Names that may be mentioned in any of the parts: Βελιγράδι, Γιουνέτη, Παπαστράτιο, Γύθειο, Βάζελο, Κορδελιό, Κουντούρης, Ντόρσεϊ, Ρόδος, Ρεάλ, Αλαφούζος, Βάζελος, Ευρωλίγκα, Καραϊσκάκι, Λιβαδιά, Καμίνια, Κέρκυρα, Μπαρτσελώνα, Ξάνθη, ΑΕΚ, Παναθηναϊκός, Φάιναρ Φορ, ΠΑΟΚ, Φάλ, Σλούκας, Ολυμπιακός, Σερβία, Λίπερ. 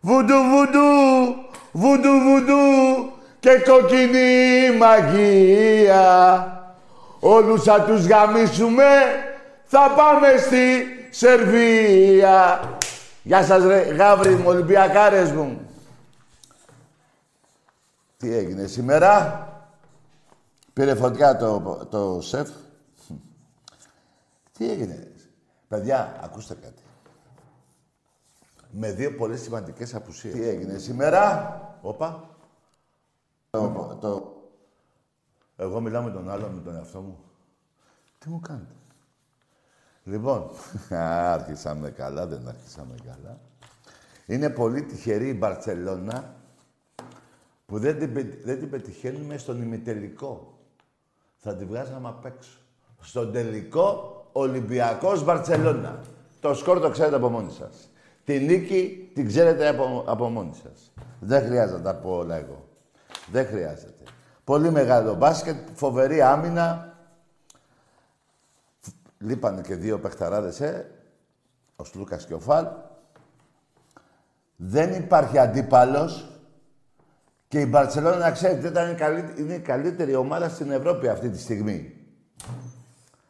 Βουντου, βουντου, βουντου, βουντου και κόκκινη μαγεία. Όλους θα τους γαμίσουμε, θα πάμε στη Σερβία. Γεια σας ρε γαύρι μου, Ολυμπιακάρες μου. Τι έγινε σήμερα? Πήρε φωτιά το σεφ. Τι έγινε? Παιδιά, ακούστε κάτι. Με δύο πολύ σημαντικές απουσίες. Τι έγινε σήμερα? Όπα. Εγώ μιλάω με τον άλλον, με τον εαυτό μου. Τι μου κάνετε? Λοιπόν, άρχισαμε καλά, δεν άρχισαμε καλά. Είναι πολύ τυχερή η Μπαρτσελώνα που δεν την πετυχαίνουμε στον ημιτελικό. Θα την βγάζαμε απ' έξω. Στον τελικό, Ολυμπιακός Μπαρτσελώνα. Το σκορ το ξέρετε από μόνοι σας. Τη νίκη την ξέρετε από μόνοι σας. Δεν χρειάζεται να τα πω όλα εγώ. Δεν χρειάζεται. Πολύ μεγάλο μπάσκετ, φοβερή άμυνα. Λείπανε και δύο παιχταράδες, ο Σλούκας και ο Φάλ. Δεν υπάρχει αντίπαλος. Και η Μπαρτσελώνα, να ξέρετε, είναι η καλύτερη ομάδα στην Ευρώπη αυτή τη στιγμή.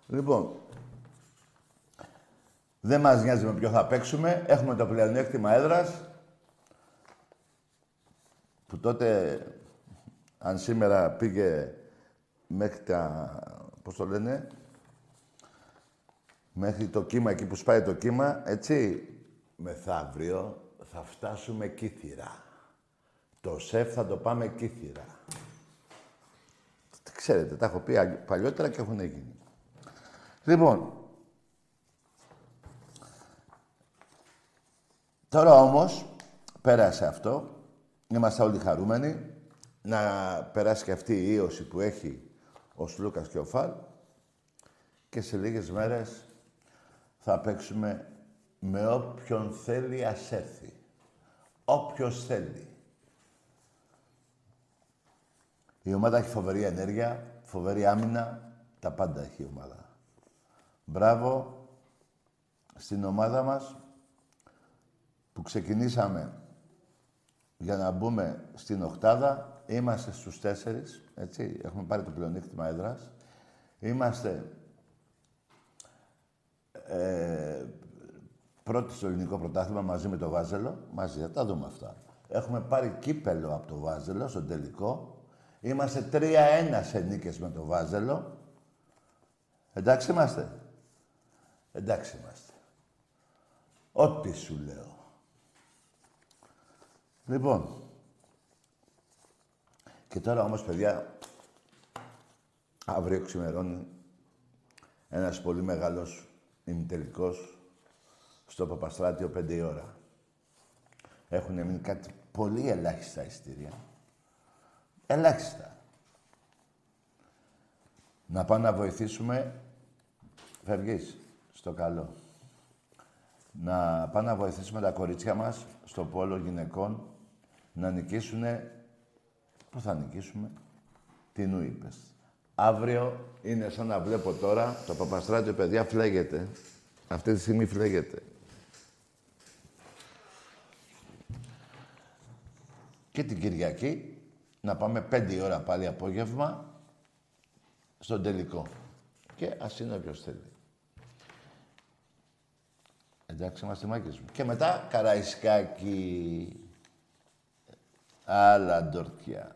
Λοιπόν, δεν μας νοιάζει με ποιο θα παίξουμε. Έχουμε το πλεονέκτημα έδρας. Που τότε, αν σήμερα πήγε μέχρι τα... πώς το λένε... μέχρι το κύμα, εκεί που σπάει το κύμα, έτσι... μεθαύριο θα φτάσουμε Κύθυρα. Το σεφ θα το πάμε Κύθυρα. Ξέρετε, τα έχω πει παλιότερα και έχουν γίνει. Λοιπόν... Τώρα όμως, πέρασε αυτό, είμαστε όλοι χαρούμενοι να περάσει και αυτή η ίωση που έχει ο Σλούκας και ο Φαλ και σε λίγες μέρες θα παίξουμε με όποιον θέλει ας έρθει. Όποιος θέλει. Η ομάδα έχει φοβερή ενέργεια, φοβερή άμυνα, τα πάντα έχει η ομάδα. Μπράβο στην ομάδα μας που ξεκινήσαμε για να μπούμε στην οκτάδα. Είμαστε στους 4, έτσι, έχουμε πάρει το πλεονέκτημα έδρας. Είμαστε πρώτοι στο ελληνικό πρωτάθλημα μαζί με το Βάζελο. Μαζί, θα τα δούμε αυτά. Έχουμε πάρει κύπελο από το Βάζελο, στον τελικό. Είμαστε 3-1 σε νίκες με το Βάζελο. Εντάξει είμαστε. Εντάξει είμαστε. Ό,τι σου λέω. Λοιπόν, και τώρα όμως, παιδιά, αύριο ξημερώνει ένας πολύ μεγάλος ημιτελικός στο Παπαστράτιο 5 η ώρα. Έχουνε μείνει κάτι πολύ ελάχιστα εισιτήρια. Ελάχιστα. να πάμε να βοηθήσουμε. Φεύγεις, στο καλό. Να πάμε να βοηθήσουμε τα κορίτσια μας στο πόλο γυναικών να νικήσουνε. Πού θα νικήσουμε, την Ουίπες. Αύριο είναι σαν να βλέπω τώρα το Παπαστράτιο, παιδιά, φλέγεται. Αυτή τη στιγμή φλέγεται. Και την Κυριακή να πάμε 5 η ώρα πάλι απόγευμα στον τελικό. Και ας είναι όποιος θέλει. Εντάξει, είμαστε μάκες μου. Και μετά Καραϊσκάκι. Άλλα ντορκιά.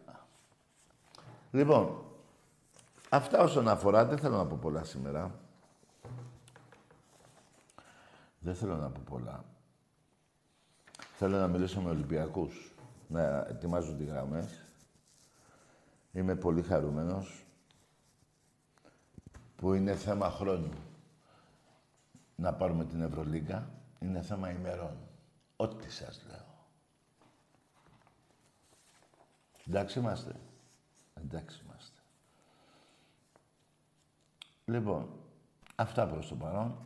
Λοιπόν, αυτά όσον αφορά, δεν θέλω να πω πολλά σήμερα. Δεν θέλω να πω πολλά. Θέλω να μιλήσω με Ολυμπιακούς, να ετοιμάζουν τις γραμμές. Είμαι πολύ χαρούμενος που είναι θέμα χρόνου να πάρουμε την Ευρωλίγκα. Είναι θέμα ημερών. Ό,τι σας λέω. Εντάξει είμαστε. Εντάξει είμαστε. Λοιπόν, αυτά προς το παρόν.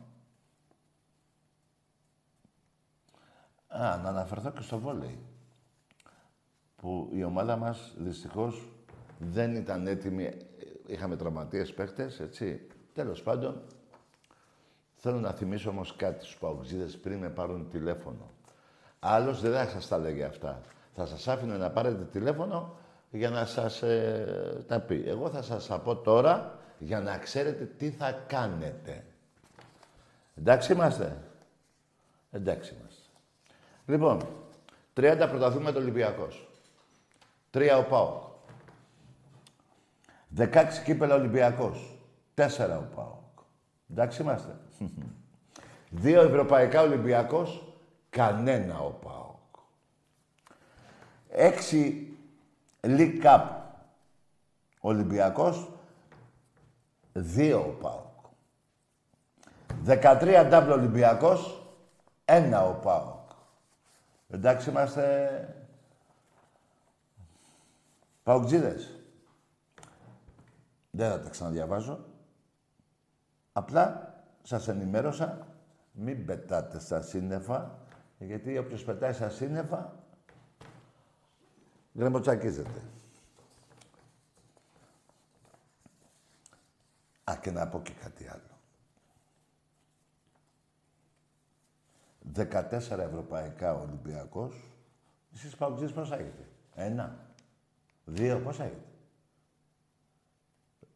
Α, να αναφερθώ και στο βόλεϊ, που η ομάδα μας, δυστυχώς, δεν ήταν έτοιμη. Είχαμε τραυματίες παίχτες, έτσι. Τέλος πάντων, θέλω να θυμίσω όμως κάτι στους παοξίδες πριν με πάρουν τηλέφωνο. Άλλος δεν θα σας τα λέγει αυτά. Θα σας άφηνε να πάρετε τηλέφωνο για να σας τα πει. Εγώ θα σας τα πω τώρα για να ξέρετε τι θα κάνετε. Εντάξει είμαστε. Εντάξει είμαστε. Λοιπόν, 30 πρωταθλήματα Ολυμπιακός. 3 ο ΠΑΟΚ. 16 κύπελα Ολυμπιακός. 4 ο ΠΑΟΚ. Εντάξει είμαστε. 2 ευρωπαϊκά Ολυμπιακός. Κανένα ο ΠΑΟΚ. 6 League Cup Ολυμπιακός. 2 ο ΠΑΟΚ. 13 double Ολυμπιακός. 1 ο ΠΑΟΚ. Εντάξει είμαστε παοκτζίδες. Δεν θα τα ξαναδιαβάζω. Απλά σας ενημέρωσα, μην πετάτε στα σύννεφα, γιατί όποιος πετάει στα σύννεφα γκρεμποτσακίζεται. Α, και να πω και κάτι άλλο. 14 ευρωπαϊκά Ολυμπιακός. Εσείς παοξίδες πώς έχετε? 1, 2, πώς έχετε?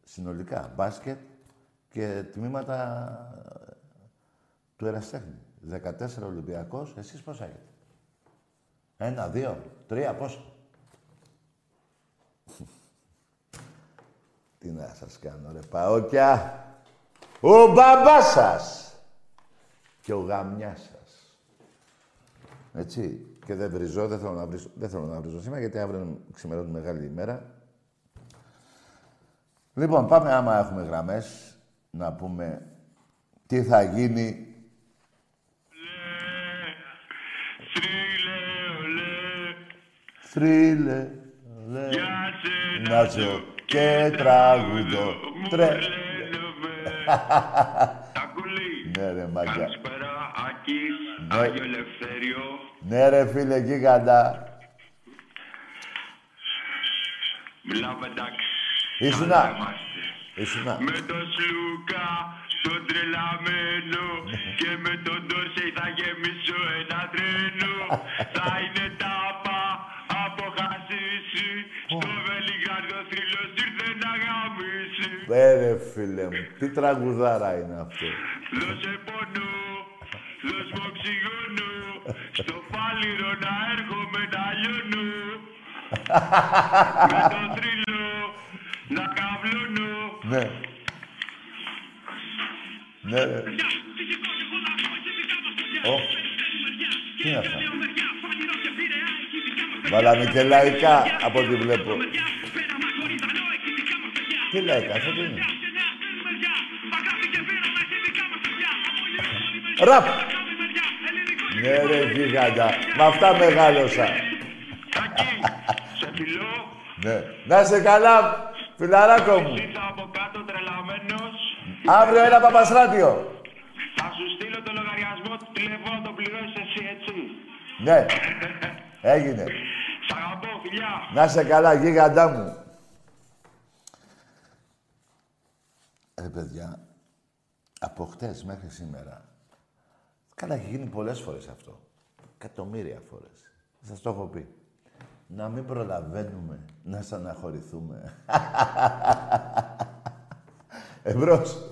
Συνολικά, μπάσκετ και τμήματα του εραστέχνη. 14 Ολυμπιακός, εσείς πώς έχετε? 1, 2, 3, πώς? Τι να σας κάνω ρε παόκια. Ο μπαμπάς σας και ο γαμιάς σας. Έτσι, και δεν βρίζω, δεν θέλω να βρίζω σήμερα, γιατί αύριο ξημερώνει μεγάλη ημέρα. Λοιπόν, πάμε άμα έχουμε γραμμές, να πούμε τι θα γίνει. Θρύλε, λε, να ζω και τραγουδώ, τρε. Ναι ρε μαγκιά. Άγιο Ελευθέριο. Ναι ρε φίλε γίγαντα. Μιλάμε εντάξει. Ήσουνα. Με τον Σλούκα, τον τρελαμένο και με τον Ντόρσεϊ θα γεμίσω ένα τρένο. Θα είναι τάπα από χασίσι. Στο Βελιγράδι ο θρύλος ήρθε να γαμίσει. Ρε φίλε μου, τι τραγουδάρα είναι αυτό. Δώσε πόνο. Δώσ' μου οξυγόνο, στο φάλιρο να έρχομαι να λιώνω. Με τον θρύλο να καβλώνω. Ναι. Ναι ρε. Τι είναι αυτά. Βάλαμε και λαϊκά από ό,τι βλέπω. Τι λαϊκά, αυτό τι είναι. Ραπ! Ναι ρε γίγαντα, με αυτά μεγάλωσα. Σε φιλώ. Ναι. Να είσαι καλά, φιλαράκο μου. Εσύ από κάτω τρελαμένο. Αύριο ένα Παπαστράτιο. Θα σου στείλω το λογαριασμό του τηλεφώνου, το πληρώσεις εσύ, έτσι. Ναι. Έγινε. Σ' αγαπώ, φιλιά. Να είσαι καλά, γίγαντά μου. Ρε παιδιά, από χτες μέχρι σήμερα, καλά έχει γίνει πολλές φορές αυτό. Εκατομμύρια φορές. Σας το έχω πει. Να μην προλαβαίνουμε να στεναχωρηθούμε. Εμπρός.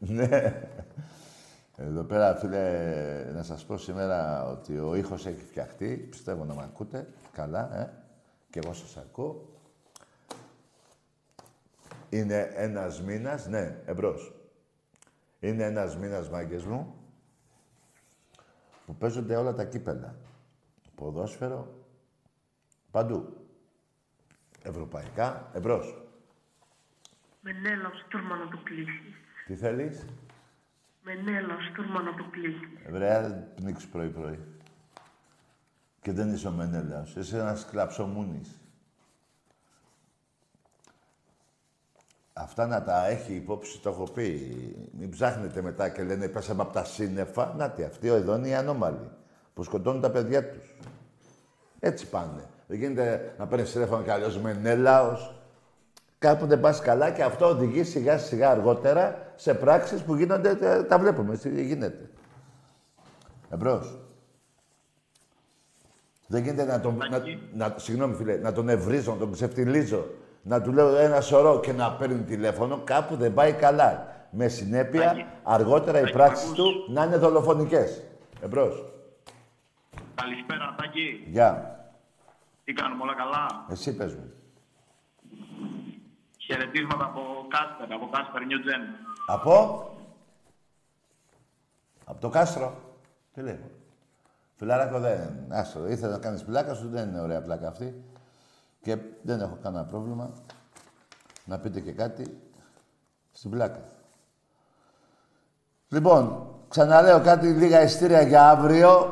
Ναι. Εδώ πέρα, φίλε, να σας πω σήμερα ότι ο ήχος έχει φτιαχτεί. Πιστεύω να μ' ακούτε καλά, και εγώ σας ακούω. Είναι ένας μήνας, ναι, εμπρός. Είναι ένας μήνας, μάγκες μου, που παίζονται όλα τα κύπελα. Ποδόσφαιρο, παντού. Ευρωπαϊκά, εμπρός. Μενέλαος, τούρμα να το πλήσεις. Τι θέλεις? Μενέλαος, τούρμα να το πλήσεις. Βρε, πνίξεις πρωί-πρωί. Και δεν είσαι ο Μενέλαος, είσαι ένας κλαψομούνης. Αυτά να τα έχει υπόψη, το έχω πει. Μην ψάχνετε μετά και λένε πέσαμε από τα σύννεφα. Νάτι, αυτοί εδώ είναι οι ανώμαλοι που σκοτώνουν τα παιδιά τους. Έτσι πάνε. Δεν γίνεται να παίρνεις τηλέφωνο και αλλιώς Μενέλαος. Κάπου δεν πας καλά και αυτό οδηγεί σιγά σιγά αργότερα σε πράξεις που γίνονται, τα βλέπουμε, γίνεται. Εμπρός. Δεν γίνεται να τον... συγγνώμη φίλε, να τον ευρίζω, να τον ξεφτιλίζω. Να του λέω ένα σωρό και να παίρνει τηλέφωνο, κάπου δεν πάει καλά. Με συνέπεια, αργότερα οι πράξεις του να είναι δολοφονικές. Εμπρός. Καλησπέρα, Τάκη. Γεια. Τι κάνουμε, όλα καλά? Εσύ πες μου. Χαιρετίσματα από Κάσπερ, από Κάσπερ New Gen. Από το Κάστρο. Τι λέει. Φιλαράκο δεν... Άστο, ήθελα να κάνεις πλάκα σου, δεν είναι ωραία πλάκα αυτή. Και δεν έχω κανένα πρόβλημα να πείτε και κάτι στην πλάκα. Λοιπόν, ξαναλέω κάτι, λίγα ειστήρια για αύριο.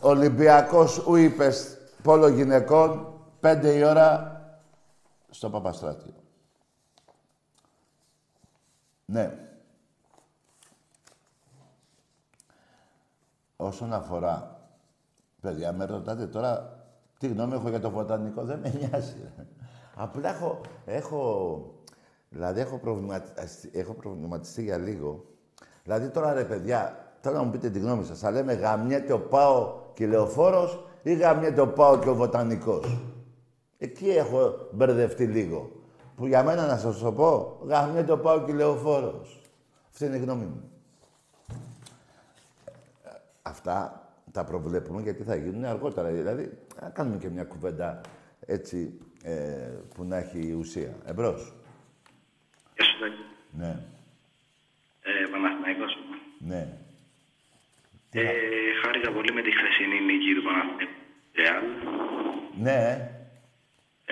Ολυμπιακός ΟΥΙΠΕΣ πόλο γυναικών, 5 η ώρα στο Παπαστράτιο. Ναι. Όσον αφορά, παιδιά, με ρωτάτε τώρα τι γνώμη έχω για το βοτανικό, δεν με νοιάζει. Απλά έχω προβληματιστεί για λίγο. Δηλαδή τώρα ρε παιδιά, τώρα να μου πείτε τη γνώμη σας. Θα λέμε γαμιέται ο ΠΑΟ και η Λεωφόρος ή γαμιέται ο ΠΑΟ και ο Βοτανικός. Εκεί έχω μπερδευτεί λίγο. Που για μένα να σας το πω, γαμιέται ο ΠΑΟ και η Λεωφόρος. Αυτή είναι η γνώμη μου. Αυτά τα προβλέπουμε γιατί θα γίνουν αργότερα. Δηλαδή, να κάνουμε και μια κουβέντα έτσι που να έχει ουσία. Εμπρός. Γεια σου, Τάκη. Ναι. Παναθηναϊκός. Ναι. Χάρηκα πολύ με τη χθεσινή νίκη του Παναθηναϊκού. Ρεάλ. Ναι.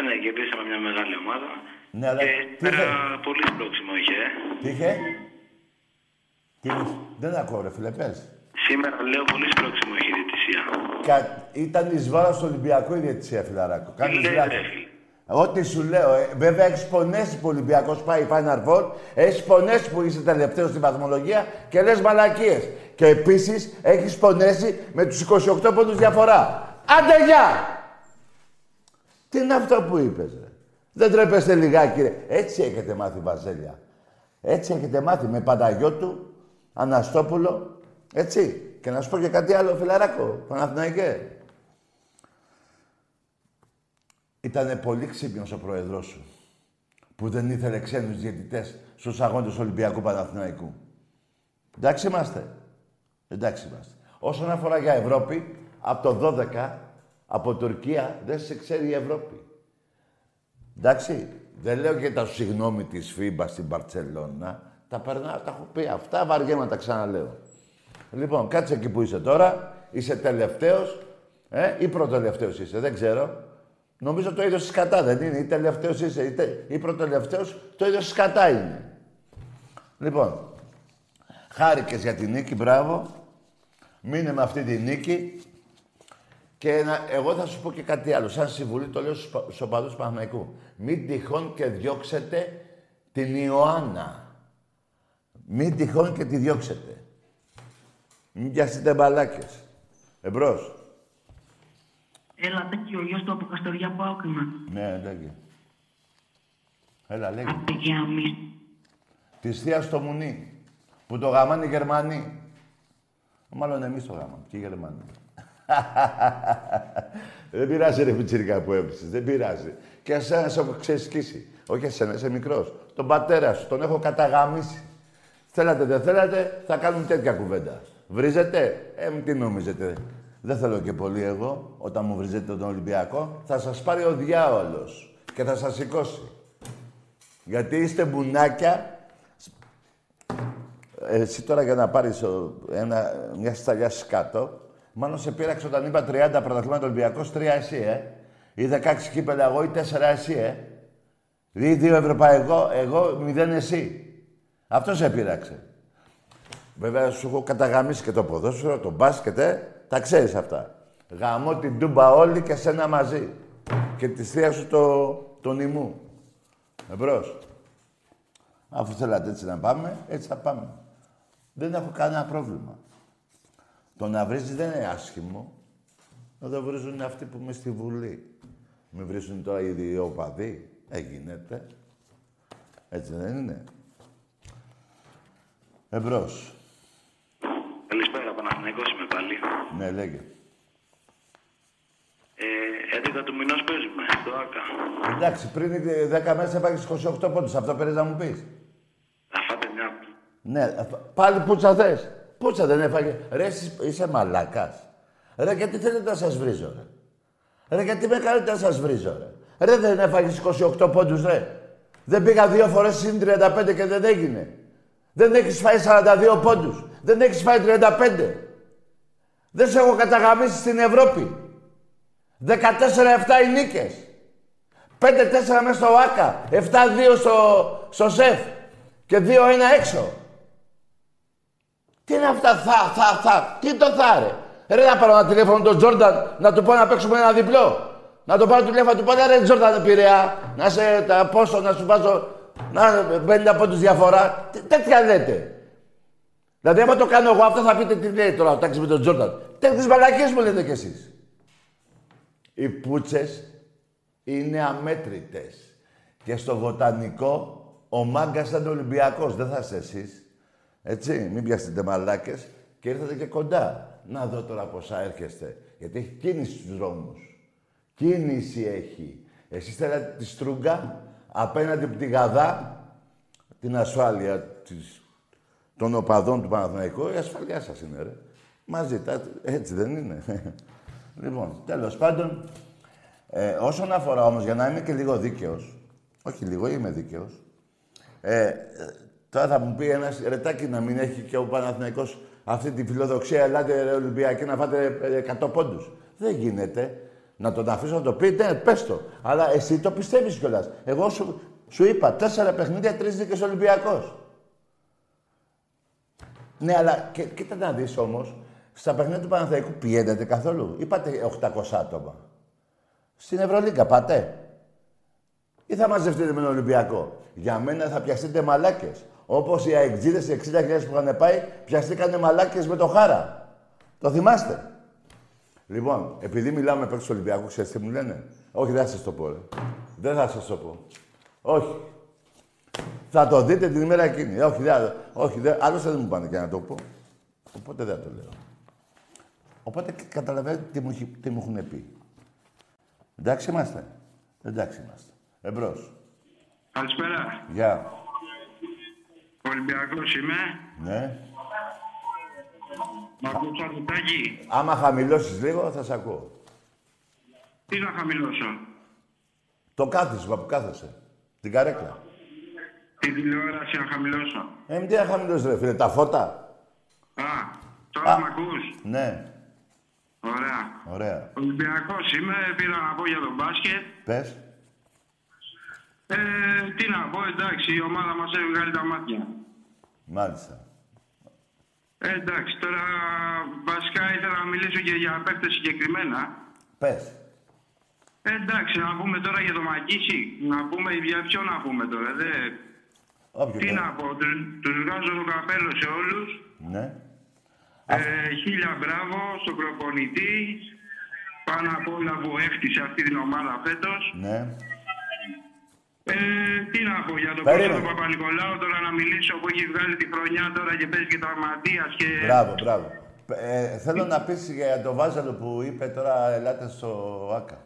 Ναι, κερδίσαμε μια μεγάλη ομάδα. Ναι, αλλά... Πέρα πολύ σπρόξιμο είχε. Τι είχε? Δεν ακούω ρε φίλε, πες. Σήμερα λέω πολύ σπρόξιμο έχει η διαιτησία. Ήταν εις βάρος του Ολυμπιακού η διαιτησία, φιλαράκο. Κάνεις λάθος. Ό,τι σου λέω, βέβαια έχεις πονέσει που ο Ολυμπιακός πάει Φάιναρ Φορ, έχεις πονέσει που είσαι τελευταίος στην βαθμολογία και λες μαλακίες. Και επίσης έχεις πονέσει με τους 28 πόντους διαφορά. Άντε γεια! Τι είναι αυτό που είπες, ρε. Δεν τρέπεστε λιγάκι, ρε. Έτσι έχετε μάθει, Βαζέλια. Έτσι έχετε μάθει με Πανταγιώτου, Αναστόπουλο. Έτσι. Και να σου πω και κάτι άλλο, φιλαράκο, Παναθηναϊκέ. Ήτανε πολύ ξύπνιος ο πρόεδρός σου, που δεν ήθελε ξένους διαιτητές στους αγώνες του Ολυμπιακού Παναθηναϊκού. Εντάξει είμαστε. Εντάξει είμαστε. Όσον αφορά για Ευρώπη, από το 12, από Τουρκία, δεν σε ξέρει η Ευρώπη. Εντάξει. Δεν λέω και τα συγγνώμη της Φίμπα στην Μπαρτσελώνα. Τα έχω πει αυτά, βαριέμαι να τα ξαναλέω. Λοιπόν, κάτσε εκεί που είσαι τώρα. Είσαι τελευταίος ή πρωτοτελευταίος είσαι, δεν ξέρω. Νομίζω το ίδιο σκατά δεν είναι. Ή τελευταίος είσαι ή πρωτοτελευταίος, το ίδιο σκατά είναι. Λοιπόν, χάρηκες για τη νίκη, μπράβο. Μείνε με αυτή τη νίκη. Και εγώ θα σου πω και κάτι άλλο. Σαν συμβουλή το λέω στους οπαδούς του Παναθηναϊκού. Μην τυχόν και διώξετε την Ιωάννα. Μην τυχόν και τη διώξετε. Μην πιάσετε μπαλάκες. Εμπρός. Έλα, τέκει ο γιος του από Καστοριά που άκουνα. Ναι, τέκει. Έλα, λέγει. Της θείας στο Μουνί. Που το γαμάνε οι Γερμανοί. Μάλλον εμείς το γαμάνε. Και οι Γερμανοί. Δεν πειράζει ρε πιτσίρικα που έπεισες. Δεν πειράζει. Και εσένα σε έχω ξεσκίσει. Όχι εσένα, είσαι μικρός. Τον πατέρα σου, τον έχω καταγαμίσει. Θέλατε, δεν θέλατε, θα κάνουν τέτοια κουβέντα. Βρίζετε, μην τι νομίζετε. Δεν θέλω και πολύ εγώ, όταν μου βρίζετε τον Ολυμπιακό, θα σας πάρει ο διάολος και θα σας σηκώσει. Γιατί είστε μπουνάκια. Εσύ τώρα για να πάρεις μια σταλιά σκάτω, μάλλον σε πείραξε όταν είπα 30 πρωταθλήματα Ολυμπιακός, 3 εσύ, ή 16 κύπελα εγώ, ή 4 εσύ, ή 2 ευρωπαϊκό, εγώ 0 εσύ. Αυτό σε πείραξε. Βέβαια, σου έχω καταγαμίσει και το ποδόσφαιρο, το μπάσκετ, τα ξέρεις αυτά. Γαμώ την ντούμπα όλοι και σένα μαζί. Και τη θεία σου το νημού. Εμπρός. Αφού θέλατε έτσι να πάμε, έτσι θα πάμε. Δεν έχω κανένα πρόβλημα. Το να βρίζεις δεν είναι άσχημο. Εδώ βρίζουν αυτοί που είμαι στη Βουλή. Με βρίζουν τώρα οι διοπαδοί. Γίνεται. Έτσι δεν είναι. Εμπρός. Καλησπέρα, Παναθηναϊκός είμαι πάλι. Ναι, λέγε. 11 του μηνός παίζουμε, στο ΆΚΑ. Εντάξει, πριν 10 μέρες έπαγες 28 πόντους. Αυτό πέρας να μου πεις. Θα φάτε μια. Ναι, πάλι πουτσα θες. Πουτσα δεν έφαγε. Ρε, είσαι μαλάκας. Ρε, γιατί θέλετε να σας βρίζω, ρε. Ρε, γιατί με κάνετε να σας βρίζω, ρε. Ρε, δεν έφαγες 28 πόντους, ρε. Δεν πήγα δύο φορές συν 35 και δεν έγινε. Δεν έχεις φάει 42 πόντους. Δεν έχεις φάει 35. Δεν σε έχω καταγαμίσει στην Ευρώπη. 14-7 οι νίκες. 5-4 μέσα στο ΆΚΑ. 7-2 στο ΣΕΦ. Και 2-1 έξω. Τι είναι αυτά θα. Τι το θα ρε. Ρε να πάρω ένα τηλέφωνο τον Τζόρνταν να του πω να παίξουμε ένα διπλό. Να το πάρω τηλέφωνο του πω ρε Τζόρνταν Πειραιά. Να σε τα πόσο να σου βάζω. Να, 50 πόντους διαφορά. Τέτοια λέτε. Δηλαδή, άμα το κάνω εγώ, αυτό θα πείτε τι λέει τώρα, τάξει με τον Τζόρνταν. Τέτοιες μαλακίες μου λέτε κι εσείς. Οι πούτσες είναι αμέτρητες. Και στο βοτανικό, ο μάγκας ήταν Ολυμπιακός. Δεν θα είσαι εσείς. Έτσι, μην πιάσετε μαλάκες. Και ήρθατε και κοντά. Να δω τώρα πόσα έρχεστε. Γιατί έχει κίνηση στους δρόμους. Κίνηση έχει. Εσείς θέλατε τη στρούγκα. Απέναντι από την Γαδά, την ασφάλεια των οπαδών του Παναθηναϊκού, η ασφάλειά σας είναι, ρε. Μαζί, έτσι δεν είναι. Λοιπόν, τέλος πάντων, όσον αφορά όμως, για να είμαι και λίγο δίκαιος, όχι λίγο, είμαι δίκαιος, τώρα θα μου πει ένας ρετάκι να μην έχει και ο Παναθηναϊκός αυτή τη φιλοδοξία, ελάτε ρε Ολυμπιακοί να φάτε 100 πόντους. Δεν γίνεται. Να τον αφήσω να το πει, ναι, πες το. Αλλά εσύ το πιστεύεις κιόλας. Εγώ σου είπα, 4 παιχνίδια, 3 νίκες Ολυμπιακός. Ναι, αλλά κοίτα να δεις όμως, στα παιχνίδια του Παναθηναϊκού πιένετε καθόλου. Είπατε 800 άτομα. Στην Ευρωλίγκα πάτε. Ή θα μαζευτείτε με τον Ολυμπιακό. Για μένα θα πιαστείτε μαλάκες. Όπως οι αεξίδες, οι 60.000 που είχαν πάει, πιαστήκανε μαλάκες με το Χάρα. Το θυμάστε. Λοιπόν, επειδή μιλάμε παίκτες του Ολυμπιακού, ξέρετε τι μου λένε. Όχι, δεν θα σας το πω, ρε. Δεν θα σας το πω. Όχι. Θα το δείτε την ημέρα εκείνη. Όχι, άλλωστε δεν μου πάνε και να το πω. Οπότε δεν θα το λέω. Οπότε καταλαβαίνετε τι μου έχουν πει. Εντάξει είμαστε. Εντάξει είμαστε. Εμπρός. Καλησπέρα. Γεια. Ολυμπιακός είμαι. Ναι. Μ' ακούσα κουτάκι. Άμα χαμηλώσεις λίγο, θα σ' ακούω. Τι να χαμηλώσω? Το κάθισμα που κάθεσαι. Την καρέκλα. Την τηλεόραση να χαμηλώσω. Τι να χαμηλώσεις ρε φίλε, τα φώτα. Τώρα μ' ακούς. Ναι. Ωραία. Ολυμπιακός είμαι, πήρα να πω για τον μπάσκετ. Πες. Τι να πω, εντάξει, η ομάδα μας έχει βγάλει τα μάτια. Μάλιστα. Εντάξει, τώρα βασικά ήθελα να μιλήσω και για παίκτες συγκεκριμένα. Πες. Εντάξει, να πούμε τώρα για το Μακίση. Να πούμε για ποιον να πούμε τώρα, Τι να πω, τους βγάζω το καπέλο σε όλους. Ναι. Χίλια μπράβο στον προπονητή. Πάνω απ' όλα που έχτισε αυτή την ομάδα φέτος. Ναι. Τι να πω για τον κόσμο Παπα-Νικολάου, τώρα να μιλήσω που έχει βγάλει τη χρονιά τώρα και παίζει και τα Ματίας και... Μπράβο, μπράβο. Θέλω να πεις για τον Βάζελο που είπε τώρα ελάτε στο ΆΚΑ.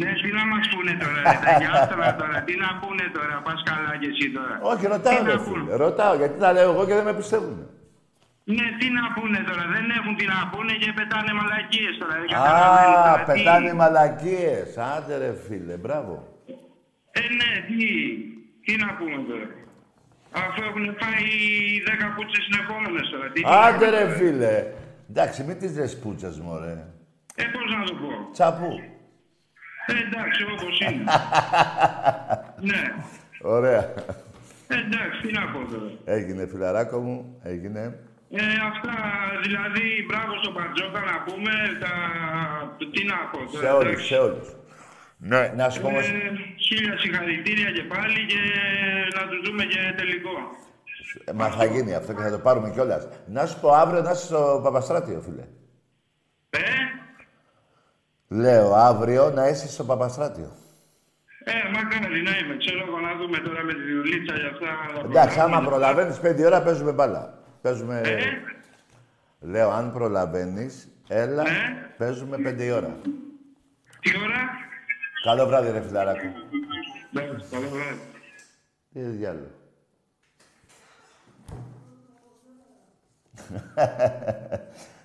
Ναι, τι να μας πούνε τώρα, τώρα, τι να πούνε τώρα, πας καλά και εσύ τώρα. Όχι, ρωτάω, ρωτάω, γιατί τα λέω εγώ και δεν με πιστεύουν. Ναι, τι να πούνε τώρα, δεν έχουν τι να πούνε και πετάνε μαλακίες τώρα. Α, πετάνε μαλακίες, άντε ρε φίλε, μπράβο. Ναι, τι να πούμε τώρα. Αφού έχουν πάει 10 πούτσες συνεχόμενες τώρα. Άντε ρε φίλε. Εντάξει, μην τις δες πούτσες, μωρέ. Πώς να το πω. Τσαπού. Εντάξει, όπως είναι. Ναι. Ωραία. Εντάξει, τι να πω τώρα. Έγινε, φιλαράκο μου, έγινε. Αυτά, δηλαδή, μπράβο στον Παρτζόκα να πούμε, τα... Τι να πω τώρα. Σε όλους, σε όλους. Ναι, να σου πω όμως... χίλια συγχαρητήρια και πάλι και να τους δούμε και τελικό. Μα θα γίνει αυτό και θα το πάρουμε κιόλας. Να σου πω αύριο να είσαι στο Παπαστράτιο, φίλε. Λέω αύριο να είσαι στο Παπαστράτιο. Μακάρι να είμαι. Ξέρω εγώ να δούμε τώρα με τη δουλίτσα για αυτά... Εντάξει, άμα προλαβαίνεις 5 ώρα παίζουμε μπάλα. Παίζουμε... Λέω, αν προλαβαίνεις, έλα, παίζουμε 5 ώρα. Τι ώρα? Καλό βράδυ, ρε φιλαράκο. Ναι, καλό βράδυ. Τι διάλογο.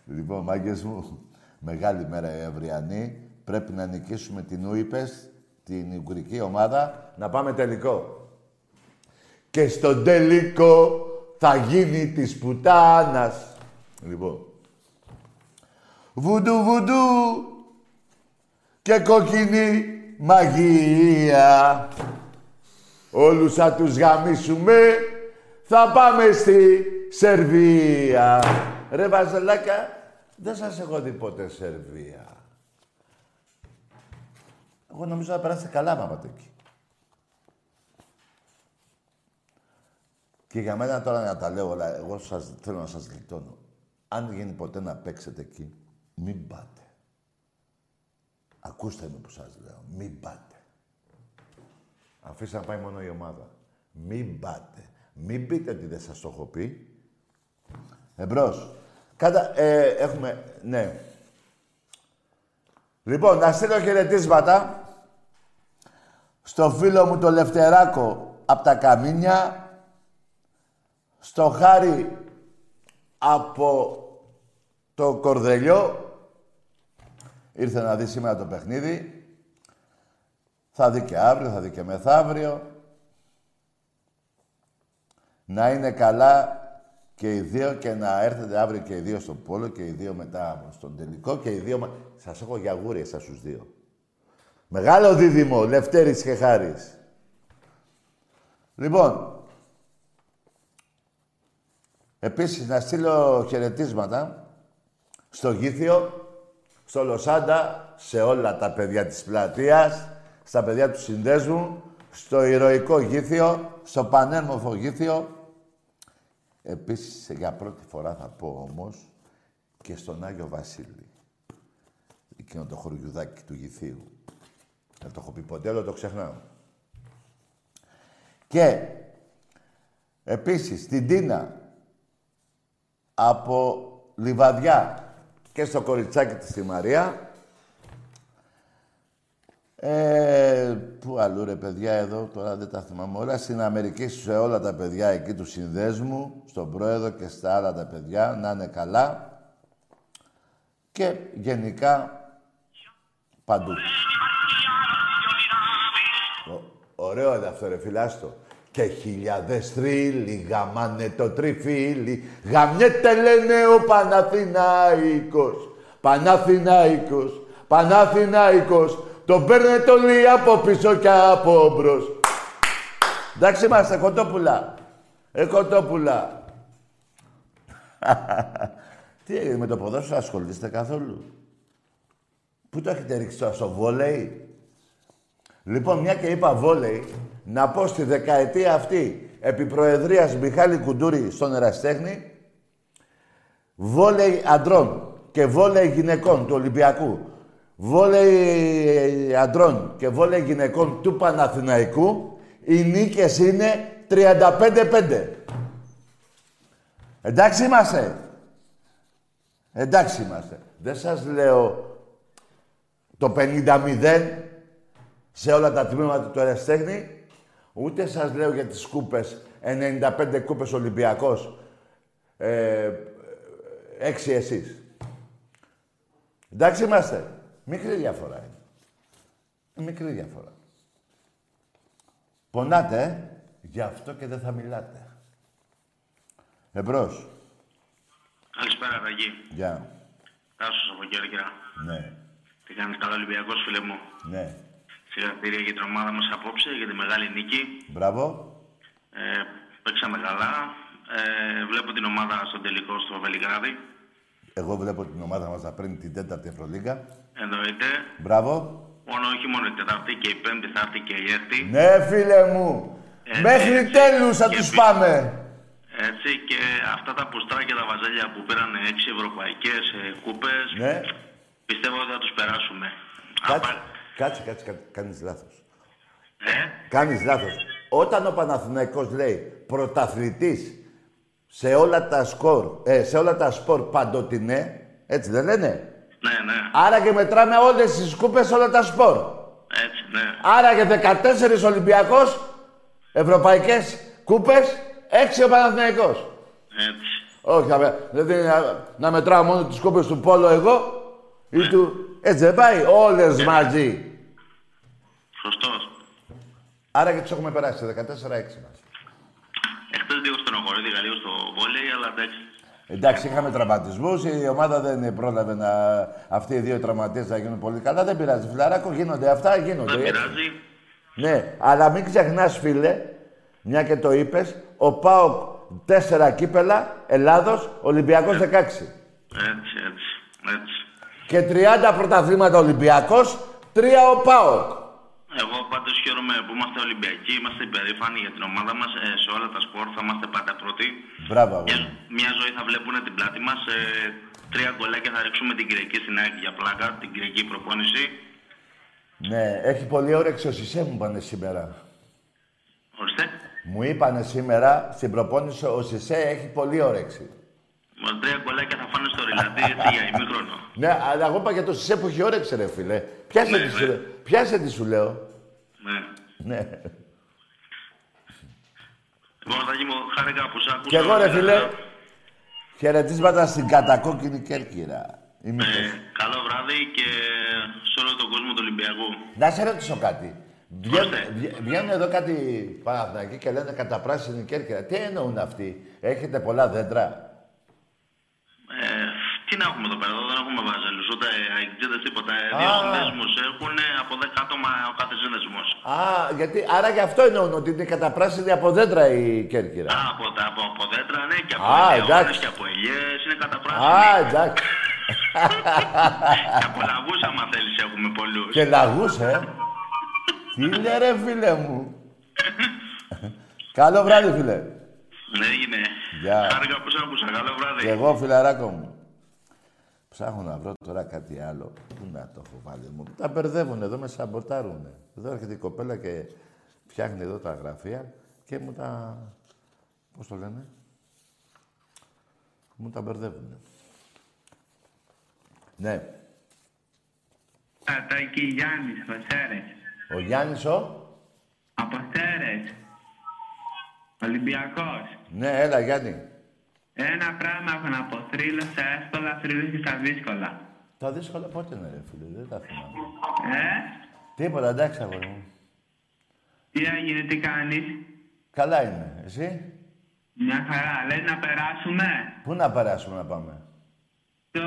Λοιπόν, μάγκες μου, μεγάλη μέρα η αυριανή. Πρέπει να νικήσουμε την Ούιπες, την Ουγγρική ομάδα, να πάμε τελικό. Και στο τελικό θα γίνει της πουτάνας. Λοιπόν. Βουντου, βουντου και κοκκινή. Μαγεία, όλους θα τους γαμίσουμε, θα πάμε στη Σερβία. Ρε Βαζελάκα, δεν σας έχω δει ποτέ Σερβία. Εγώ νομίζω να περάσετε καλά, Παπατέκη. Και για μένα τώρα να τα λέω, αλλά εγώ θέλω να σας γλιτώνω. Αν γίνει ποτέ να παίξετε εκεί, μην πάτε. Ακούστε με που σας λέω. Μην πάτε. Αφήστε να πάει μόνο η ομάδα. Μην πάτε. Μην πείτε ότι δεν σας το έχω πει. Εμπρός. Κάτα... έχουμε... Ναι. Λοιπόν, να στείλω χαιρετίσματα στο φίλο μου το Λευτεράκο από τα Καμίνια, στο Χάρη από το Κορδελιό. Ήρθε να δει σήμερα το παιχνίδι. Θα δει και αύριο, θα δει και μεθαύριο. Να είναι καλά και οι δύο και να έρθετε αύριο και οι δύο στο πόλο και οι δύο μετά στον τελικό και οι δύο... Σας έχω για γούρια σας τους δύο. Μεγάλο δίδυμο, Λευτέρης και Χάρης. Λοιπόν, επίσης να στείλω χαιρετίσματα στο Γύθειο, στο Λοσάντα, σε όλα τα παιδιά της πλατείας, στα παιδιά του συνδέσμου, στο ηρωικό Γύθειο, στο πανέμορφο Γύθειο. Επίσης, για πρώτη φορά θα πω όμως, και στον Άγιο Βασίλη. Εκείνο το χωριουδάκι του Γυθείου. Δεν το έχω πει ποτέ, αλλά το ξεχνάω. Και, επίσης, στην Τίνα, από Λιβαδιά, και στο κοριτσάκι της τη Μαρία. Πού αλλού ρε παιδιά εδώ, τώρα δεν τα θυμάμαι όλα. Στην Αμερική σε όλα τα παιδιά εκεί του συνδέσμου, στον πρόεδρο και στα άλλα τα παιδιά, να είναι καλά. Και γενικά παντού. Ωραίο είναι αυτό ρε φιλάστο. Και χιλιάδες θρύλοι γαμάνε το τριφύλι. Γαμιέται λένε ο Παναθηναϊκός. Παναθηναϊκός, Παναθηναϊκός. Τον παίρνετε όλοι από πίσω και από μπρος. Εντάξει είμαστε, κοτόπουλα. Κοτόπουλα. Τι έγινε με το ποδόσφαιρο, ασχολείστε καθόλου. Πού το έχετε ρίξει τώρα, στο βόλεϊ. Λοιπόν, μια και είπα βόλεϊ, να πω στη δεκαετία αυτή επί προεδρίας Μιχάλη Κουντούρη στον Ερασιτέχνη, βόλεϊ αντρών και βόλεϊ γυναικών του Ολυμπιακού, βόλεϊ αντρών και βόλεϊ γυναικών του Παναθηναϊκού, οι νίκες είναι 35-5. Εντάξει είμαστε. Εντάξει είμαστε. Δεν σας λέω το 50-0 σε όλα τα τμήματα του Ερασιτέχνη, ούτε σας λέω για τις κούπες, 95 κούπες Ολυμπιακός, 6 εσείς. Εντάξει είμαστε. Μικρή διαφορά είναι. Μικρή διαφορά. Πονάτε, γι' αυτό και δεν θα μιλάτε. Εμπρός. Καλησπέρα, Βαγγί. Γεια. Τάσος από Κέρκυρα. Ναι. Τι κάνεις καλά, Ολυμπιακός, φίλε μου. Ναι. Συγχαρητήρια για την ομάδα μας απόψε, για τη μεγάλη νίκη. Μπράβο. Παίξαμε καλά. Βλέπω την ομάδα στον τελικό στο Βελιγράδι. Εγώ βλέπω την ομάδα μας να παίρνει την 4η Ευρωλίγκα. Εννοείται. Μπράβο. Μόνο, όχι μόνο η 4η και η 5η, θα έρθει και η 6η. Ναι, φίλε μου. Μέχρι τέλους θα τους πάμε. Έτσι, και αυτά τα πουστράκια, τα βαζέλια που πήραν 6 ευρωπαϊκές κούπες. Ναι. Πιστεύω ότι θα τους περάσουμε. Κάτσε, κάνεις λάθος. Κάνεις λάθος. Όταν ο Παναθηναϊκός λέει πρωταθλητής σε όλα τα σκορ, σε όλα τα σπορ παντοτινέ, έτσι δεν λένε. Ναι, ναι. Άρα και μετράμε όλες τις κούπες σε όλα τα σπορ. Έτσι, ναι. Άρα και 14 Ολυμπιακός, ευρωπαϊκές κούπες, 6 ο Παναθηναϊκός. Έτσι. Όχι, δηλαδή να μετράω μόνο τις κούπες του Πόλο εγώ, ή του... Έτσι δεν πάει, όλες μαζί. Σωστός. Άρα και τους έχουμε περάσει, 14-6 μας. Εχθές λίγο στενοχωρήθηκα λίγο στο βόλεϊ, αλλά εντάξει. Εντάξει, είχαμε τραυματισμούς, η ομάδα δεν πρόλαβε να... Αυτοί οι δύο τραυματίες να γίνουν πολύ καλά, δεν πειράζει. Φιλαράκο, γίνονται αυτά, γίνονται. Δεν πειράζει. Ναι, αλλά μην ξεχνάς, φίλε, μια και το είπες, ο ΠΑΟΚ 4 κύπελα, Ελλάδος, Ολυμπιακός 16. Έτσι. Και 30 πρωταθλήματα Ολυμπιακός, 3 ο ΠΑΟΚ. Εγώ πάντως χαίρομαι που είμαστε Ολυμπιακοί, είμαστε υπερήφανοι για την ομάδα μας. Σε όλα τα σπορ θα είμαστε πάντα πρώτοι. Μπράβο. Μια ζωή θα βλέπουν την πλάτη μας. 3 γκολάκια θα ρίξουμε την Κυριακή στην ΑΕΚ για πλάκα, την Κυριακή προπόνηση. Ναι, έχει πολύ όρεξη ο Σισέ, μου είπανε σήμερα. Ορίστε. Μου είπανε σήμερα στην προπόνηση ο Σισέ έχει πολύ όρεξη. Μα 3 γκολάκια θα φάνε στο ρελαντί, έτσι, για ημίχρονο. Ναι, αλλά εγώ είπα για το Σισέ που έχει όρεξη, ρε φίλε. Πιάσε, ναι, τη, ναι. Πιάσε τη σου λέω. Ναι. Λοιπόν, θα γίνω χάρηκα που σ' άκουσα. Κι εγώ, ρε φίλε, χαιρετίσματα στην κατακόκκινη Κέρκυρα. Καλό βράδυ και σε όλο τον κόσμο του Ολυμπιακού. Να σε ρωτήσω κάτι. Βγαίνουν εδώ κάτι Παναθηναϊκοί και λένε κατά πράσινη Κέρκυρα. Τι εννοούν αυτοί, έχετε πολλά δέντρα? Τι να έχουμε εδώ πέρα, δεν έχουμε Βάζελους, ούτε Αγγλίδες, τίποτα. Δύο συνδέσμους έχουν από 10 άτομα ο κάθε συνδέσμος. Α, γιατί, άρα γι' αυτό εννοούν ότι είναι καταπράσινη από δέντρα η Κέρκυρα. Α, από δέντρα, ναι, και από ελαιώνες και από ελιές είναι καταπράσινη. Α, εντάξει. Και από λαγούς, άμα θέλεις, έχουμε πολλούς. Και λαγούς, Τι είναι, ρε, φίλε μου. Καλό βράδυ, φίλε. Ναι, έγινε. Χάρηκα που σ' άκουσα. Καλό βράδυ. Και εγώ, φιλαράκο μου. Ψάχνω να βρω τώρα κάτι άλλο. Πού να το έχω βάλει μου. Τα μπερδεύουν εδώ, με σαμποτάρουνε. Εδώ έρχεται η κοπέλα και φτιάχνει εδώ τα γραφεία και μου τα... Πώς το λένε? Μου τα μπερδεύουνε. Ναι. Κατάκι Γιάννης, ο Σέρες. Ο Γιάννης, ο... Από Σέρες. Ολυμπιακός. Ναι, έλα Γιάννη. Ένα πράγμα έχω να πω, θρύλωσα εύκολα, θρύλωσα δύσκολα. Τα δύσκολα πότε είναι, ρε φίλε, δεν τα θυμάμαι. Τίποτα, εντάξει, αγόρι μου. Τι έγινε, τι κάνεις? Καλά είμαι, εσύ? Μια χαρά, λες να περάσουμε? Πού να περάσουμε να πάμε? Το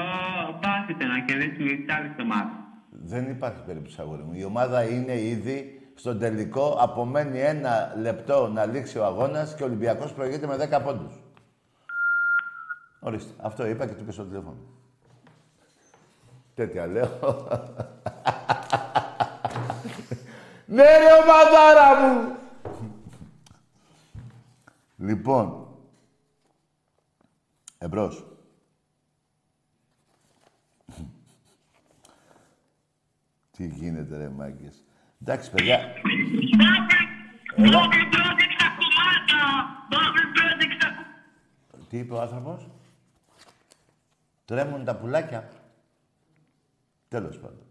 πάθητε να κερδίσουμε για τις άλλες ομάδες. Δεν υπάρχει περίπτωση, αγόρι μου. Η ομάδα είναι ήδη στον τελικό, απομένει 1 λεπτό να λήξει ο αγώνας και ο Ολυμπιακός προηγείται με 10 πόντους. Ορίστε. Αυτό είπα και του είπε στο τηλέφωνο. Τέτοια λέω. Ναι, ρε, ο μαδάρα μου! Λοιπόν, εμπρός. Τι γίνεται ρε μάγκες. Εντάξει παιδιά. Τι είπε ο άνθρωπος. Τρέμουν τα πουλάκια. Τέλος πάντων.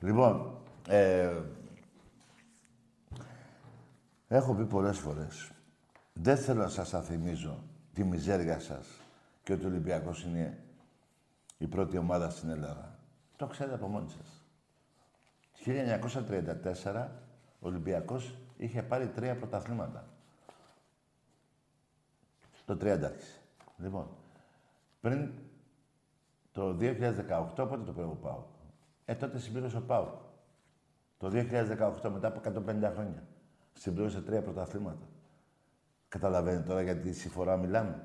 Λοιπόν, έχω πει πολλές φορές. Δεν θέλω να σας αθυμίζω τη μιζέρια σας και ότι ο Ολυμπιακός είναι η πρώτη ομάδα στην Ελλάδα. Το ξέρετε από μόνοι σας. 1934 ο Ολυμπιακός είχε πάρει 3 πρωταθλήματα. Το 30. Λοιπόν, πριν το 2018, πότε το πήρε ο ΠΑΟΚ. Τότε συμπλήρωσε ο ΠΑΟΚ. Το 2018, μετά από 150 χρόνια, συμπλήρωσε 3 πρωταθλήματα. Καταλαβαίνετε τώρα για τη συμφορά μιλάμε.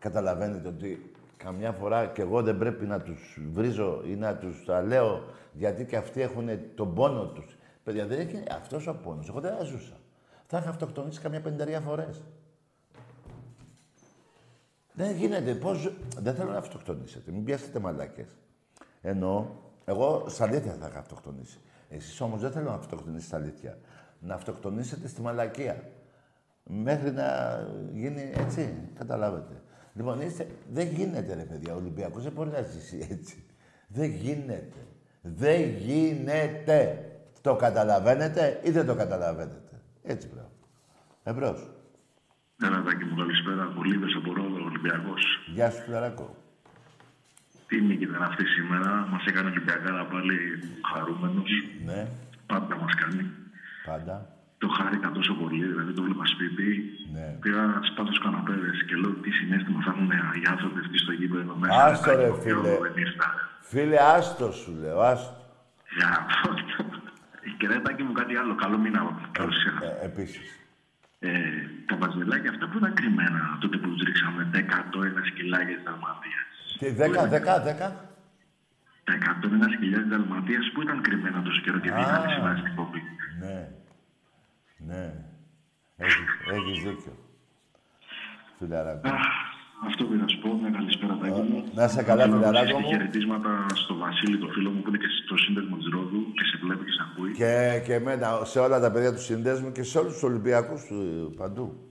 Καταλαβαίνετε ότι καμιά φορά και εγώ δεν πρέπει να τους βρίζω ή να τους τα λέω, γιατί και αυτοί έχουν τον πόνο τους. Παιδιά, δεν έχει αυτός ο πόνος. Εγώ δεν ζούσα. Θα είχα αυτοκτονήσει καμιά 50 φορές. Δεν γίνεται. Πώς... Δεν θέλω να αυτοκτονήσετε. Μην πιάσετε μαλάκες. Εννοώ, εγώ στα αλήθεια θα είχα αυτοκτονήσει. Εσείς όμως δεν θέλω να αυτοκτονήσετε στα αλήθεια. Να αυτοκτονήσετε στη μαλακία. Μέχρι να γίνει έτσι, καταλάβετε. Λοιπόν, είστε... δεν γίνεται ρε παιδιά. Ο Ολυμπιακός δεν μπορεί να ζήσει έτσι. Δεν γίνεται. Δεν γίνεται. Το καταλαβαίνετε ή δεν το καταλαβαίνετε. Έτσι πράγμα. Εμπρός. Καρατάκι μου, καλησπέρα. Βολίδες από Ρόδο, Ολυμπιακός. Γεια σου, Φιλαράκο. Τι νίκη ήταν αυτή σήμερα. Μας έκανε Ολυμπιακάρα πάλι χαρούμενος. Ναι. Πάντα μας κάνει. Πάντα. Το χάρηκα τόσο πολύ, δηλαδή το βλέπα σπίτι. Ναι. Πήρα σπάθω στους καναπέδες και λέω τι συνέστημα θα έχουν οι άνθρωποι αυτοί στο γήπεδο εδώ μέσα. Άστο ρε φίλε. Φίλε, άστο σου λέω, άστο. Για αυτό. Κερέτακι μου, κάτι άλλο. Καλό μήνα. Καλώς ήρθατε. Επίσης. Τα βαζελάκια αυτά που ήταν κρυμμένα τότε που τους ρίξαμε, 10-1 σκυλάκια Δαλματίας. Τι, 10? Τα 101 σκυλάκια Δαλματίας που ήταν κρυμμένα τόσο καιρό και βγήκανε σήμερα στην κοπή. Ναι. Ναι. Έχεις δίκιο. Φιλαράκο. Αυτό που να σου πω, μια καλησπέρα τα έγινε. Να σε καλά, φιλαράκο μου. Χαιρετίσματα στο Βασίλη, το φίλο μου που είναι και στο σύνδεσμο της Ρόδου και σε βλέπει και σε ακούει. Και εμένα, σε όλα τα παιδιά του συνδέσμου και σε όλους τους Ολυμπιακούς παντού.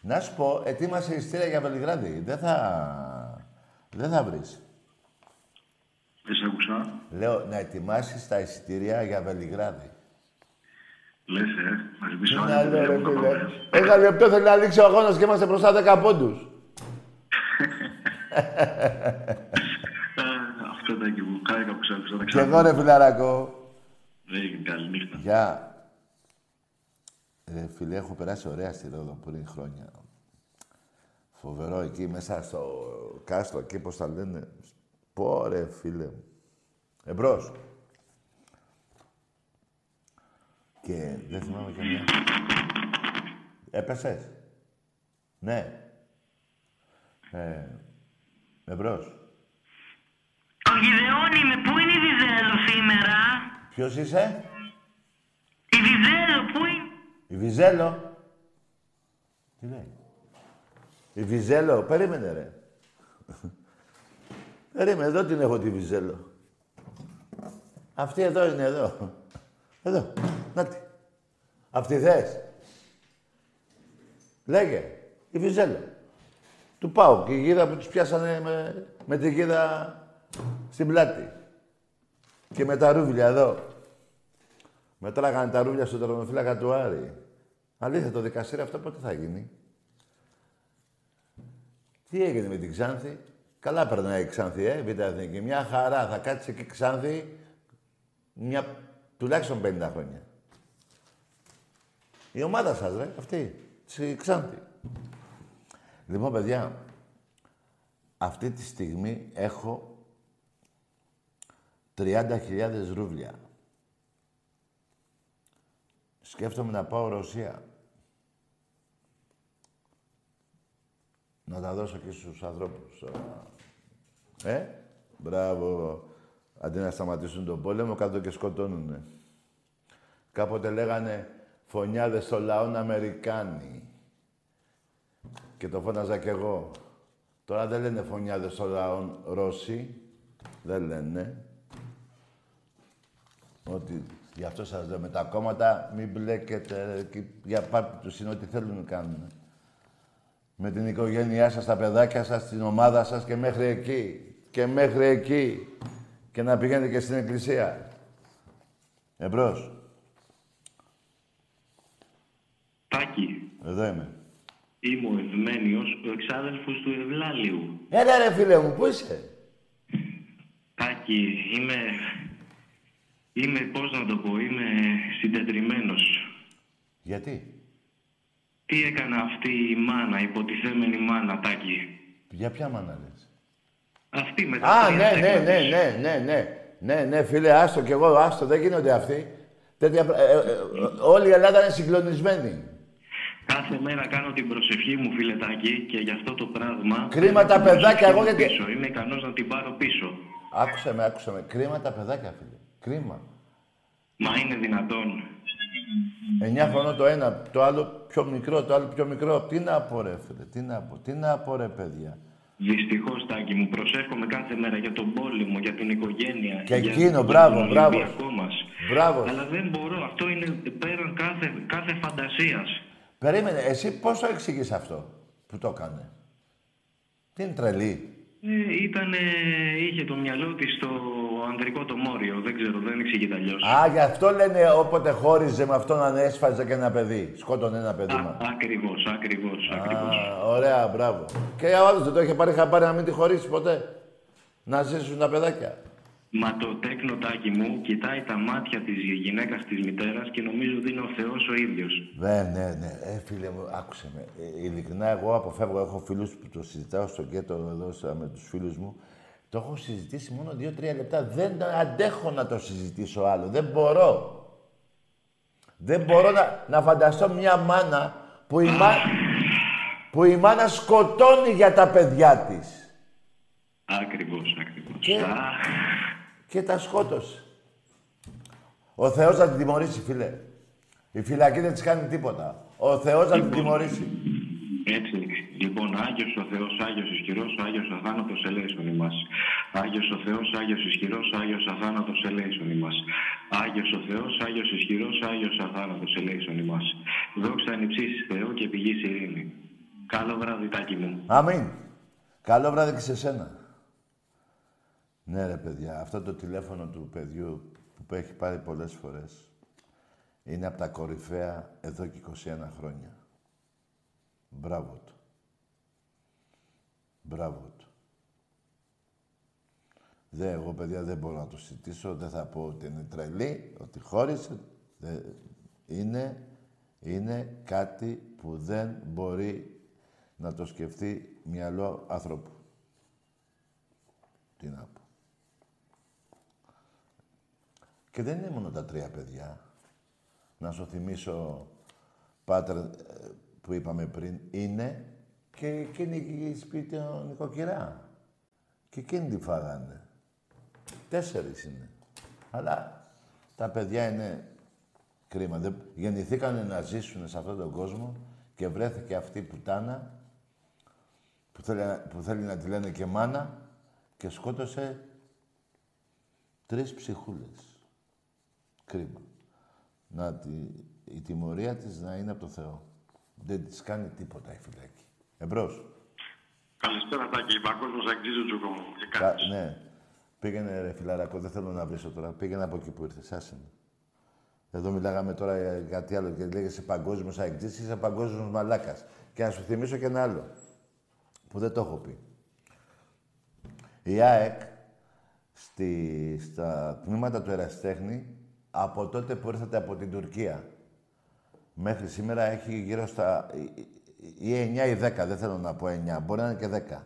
Να σου πω, ετοίμασε ειστήρια για Βελιγράδι. Δεν θα βρεις. Δεν σε άκουσα. Λέω, να ετοιμάσεις τα εισιτήρια για Βελιγράδι. Λες, να ζητήσω άλλο. Ένα λεπτό θέλει να λήξει ο αγώνας και είμαστε μπροστά 10 πόντους. Αυτό ήταν και μου. Χάρηκα που ξέχασα. Και εγώ ρε φιλαράκο. Καληνύχτα. Γεια. Φίλε, έχω περάσει ωραία στη Ρόδο πριν χρόνια. Φοβερό εκεί μέσα στο κάστρο, εκεί πώς τα λένε. Πω ρε φίλε μου. Εμπρός. Και δεν θυμάμαι και μία. Έπεσες. Ναι. Εμπρός. Ο Γιδεών είμαι. Πού είναι η Βιζέλο σήμερα? Ποιος είσαι? Η Βιζέλο, πού είναι? Η Βιζέλο. Τι λέει? Η Βιζέλο. Περίμενε ρε. Περίμενε, εδώ την έχω τη Βιζέλο. Αυτή εδώ είναι, εδώ. Εδώ. Να τη. Αυτή θες. Λέγε. Η Βιζέλο. Του ΠΑΟΚ, η γίδα που τους πιάσανε με τη γίδα στην πλάτη. Και με τα ρούβλια εδώ. Μετράγανε τα ρούβλια στον τερματοφύλακα του Άρη. Αλήθεια, το δικαστήριο αυτό πότε θα γίνει? Τι έγινε με την Ξάνθη? Καλά περνάει η Ξάνθη, Β' Εθνική. Μια χαρά, θα κάτσει εκεί η Ξάνθη τουλάχιστον 50 χρόνια. Η ομάδα σας, ρε, αυτή, η Ξάνθη. Λοιπόν, παιδιά, αυτή τη στιγμή έχω 30.000 ρούβλια. Σκέφτομαι να πάω Ρωσία. Να τα δώσω και στους ανθρώπους. Μπράβο. Αντί να σταματήσουν τον πόλεμο, κάτω και σκοτώνουνε. Κάποτε λέγανε φωνιάδες στο λαόν Αμερικάνοι. και το φώναζα κι εγώ. Τώρα δεν λένε φωνιάδες στο λαό Ρώσοι. Δεν λένε. Ότι γι' αυτό σας λέω με τα κόμματα μην μπλέκετε και για πάρτι τους είναι ό,τι θέλουν να κάνουν. Με την οικογένειά σας, τα παιδάκια σας, την ομάδα σας και μέχρι εκεί. Και μέχρι εκεί. Και να πηγαίνετε και στην εκκλησία. Εμπρός. Τάκη. Εδώ είμαι. Είμαι ο Ευμένιος, ο εξάδελφος του Ευλάλιου. Έλα ρε φίλε μου, πού είσαι. Τάκη, είμαι, πώς να το πω, είμαι συντετριμμένος. Γιατί. Τι έκανε αυτή η μάνα, η υποτιθέμενη μάνα, Τάκη. Για ποια μάνα λες. Αυτή με τα ναι, φίλε, άστο κι εγώ, άστο, δεν γίνονται αυτοί. Όλη η Ελλάδα είναι συγκλονισμένη. Κάθε μέρα κάνω την προσευχή μου, φίλε Τάκη, και γι' αυτό το πράγμα... Κρίμα τα παιδάκια, εγώ γιατί... Είμαι ικανός να την πάρω πίσω. Άκουσα με. Κρίμα τα παιδάκια, φίλε. Κρίμα. Μα είναι δυνατόν. 9 χρονών το ένα, το άλλο πιο μικρό, Τι να πω, ρε, φίλε, τι να πω, ρε, παιδιά. Δυστυχώς, Τάκη μου, προσεύχομαι κάθε μέρα για τον πόλεμο, για την οικογένεια. Και για εκείνο, μπράβο. Μπράβο. Αλλά δεν μπορώ, αυτό είναι πέραν κάθε φαντασίας. Περίμενε, εσύ πώς το εξηγείς αυτό που το έκανε. Τι είναι τρελή. Είχε το μυαλό της στο ανδρικό το μόριο, δεν ξέρω, δεν εξηγείται αλλιώς. Α, γι' αυτό λένε όποτε χώριζε με αυτόν ανέσφαζε και ένα παιδί. Σκότωνε ένα παιδί μας. Ακριβώς. Ωραία, μπράβο. Και ο άλλος δεν το είχε πάρει χαμπάρι να μην τη χωρίσει ποτέ. Να ζήσουν τα παιδάκια. Μα το τέκνο, Τάκη μου, κοιτάει τα μάτια της γυναίκας της μητέρας και νομίζω ότι είναι ο Θεός ο ίδιος. Ναι, φίλε μου, άκουσε με. Ειλικρινά, εγώ αποφεύγω, έχω φίλους που το συζητάω στο γκέτο εδώ με τους φίλους μου. Το έχω συζητήσει μόνο 2-3 λεπτά. Δεν αντέχω να το συζητήσω άλλο. Δεν μπορώ. Δεν μπορώ να φανταστώ μια μάνα που η μάνα σκοτώνει για τα παιδιά της. Ακριβώς. Και τα σκότωσε. Ο Θεός θα την τιμωρήσει, φίλε. Η φυλακή δεν της κάνει τίποτα. Ο Θεός θα την τιμωρήσει. Έτσι. Λοιπόν, Άγιος ο Θεός, Άγιος ισχυρός, Άγιος αθάνατος ελέησον ημάς. Άγιος ο Θεός, Άγιος ισχυρός, Άγιος αθάνατος ελέησον ημάς. Άγιος ο Θεός, Άγιος ισχυρός, Άγιος αθάνατος ελέησον ημάς. Δόξα εν υψίσεις Θεό και πηγή ειρήνη. Καλό βράδυ, Τάκη μου. Αμήν. Καλό βράδυ και σε σένα. Ναι ρε παιδιά, αυτό το τηλέφωνο του παιδιού που έχει πάρει πολλές φορές είναι από τα κορυφαία εδώ και 21 χρόνια. Μπράβο του. Εγώ παιδιά δεν μπορώ να το συζητήσω, δεν θα πω ότι είναι τρελή, ότι χώρισε. Είναι κάτι που δεν μπορεί να το σκεφτεί μυαλό άνθρωπου. Τι να πω. Και δεν είναι μόνο τα 3 παιδιά. Να σου θυμίσω, Πάτερ, που είπαμε πριν, είναι και εκείνη η σπίτι νοικοκυρά. Και εκείνη τη φάγανε. 4 είναι. Αλλά τα παιδιά είναι κρίμα. Γεννηθήκανε να ζήσουν σε αυτόν τον κόσμο και βρέθηκε αυτή η πουτάνα που θέλει να τη λένε και μάνα και σκότωσε 3 ψυχούλες. Κρίμα. Η τιμωρία της να είναι από το Θεό. Δεν της κάνει τίποτα η φυλάκη. Εμπρός. Καλησπέρα Τάκη, παγκόσμιος αγγίζει ο Τζούκο μου. Ναι. Πήγαινε ρε φιλαράκο, δεν θέλω να βρίσω τώρα. Πήγαινε από εκεί που ήρθες, άσε με. Εδώ μιλάγαμε τώρα για κάτι άλλο και λέγεσαι παγκόσμιος αγγίζει, είσαι παγκόσμιος μαλάκας. Και να σου θυμίσω και ένα άλλο, που δεν το έχω πει. Η ΑΕΚ στα τμήματα του Ερασιτέχνη από τότε που ήρθατε από την Τουρκία μέχρι σήμερα έχει γύρω στα... ή 9 ή 10, δεν θέλω να πω 9, μπορεί να είναι και 10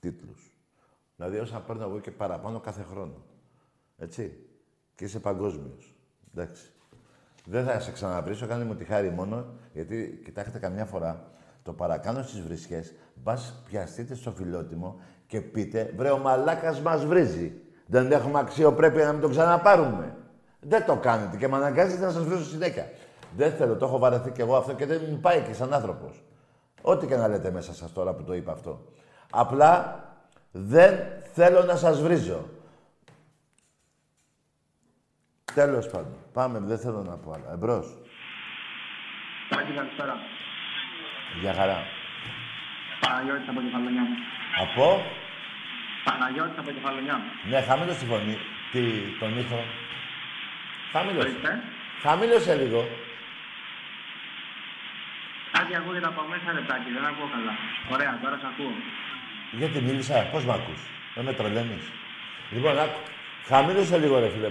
τίτλους. Δηλαδή όσα παίρνω εγώ και παραπάνω κάθε χρόνο. Έτσι. Και είσαι παγκόσμιος. Εντάξει. Δεν θα σε ξαναβρίσω, κάνε μου τη χάρη μόνο, γιατί κοιτάξτε καμιά φορά το παρακάνω στις βρισχές, μπας πιαστείτε στο φιλότιμο και πείτε «Βρε ο μαλάκας μας βρίζει, δεν έχουμε αξιοπρέπεια να μην τον ξαναπάρουμε». Δεν το κάνετε και με αναγκάζετε να σας βρίσω συνέχεια. Δεν θέλω, το έχω βαρεθεί κι εγώ αυτό και δεν πάει και σαν άνθρωπος. Ό,τι και να λέτε μέσα σας τώρα που το είπα αυτό. Απλά δεν θέλω να σας βρίζω. Τέλος πάντων. Πάμε, δεν θέλω να πω άλλα. Εμπρός. Πάκη, καλησπέρα. Γεια χαρά. Παναγιώτης από Κεφαλονιά. Από? Παναγιώτης από Κεφαλονιά. Ναι, χαμήλωσε τη φωνή. Τι, τον ήχο. Χαμήλωσε. Χαμήλωσε λίγο. Κάτι ακούγεται από μέσα λεπτάκι, δεν ακούω καλά. Ωραία, τώρα σ' ακούω. Γιατί μίλησα, πώς μ' ακούς. Δεν με τρελαίνεις. Λοιπόν, άκου. Χαμήλωσε λίγο ρε φίλε.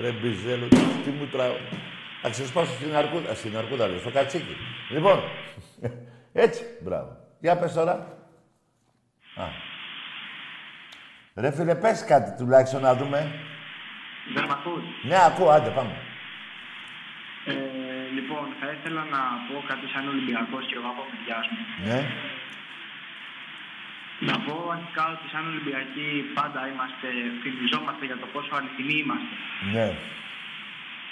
Ρε μπιζέλο, τι μου τραβώ. Θα ξεσπάσω στην αρκούδα, λέει, στο κατσίκι. Λοιπόν, έτσι, μπράβο. Για πες τώρα. Α. Ρε φίλε, πες κάτι τουλάχιστον να δούμε. Δεν μ' ακούς. Ναι, ακούω, άντε, πάμε. Λοιπόν, θα ήθελα να πω κάτι σαν Ολυμπιακός και εγώ από παιδιάς μου. Ναι. Να πω αρχικά ότι σαν Ολυμπιακοί πάντα είμαστε, φημιζόμαστε για το πόσο αληθινοί είμαστε. Ναι.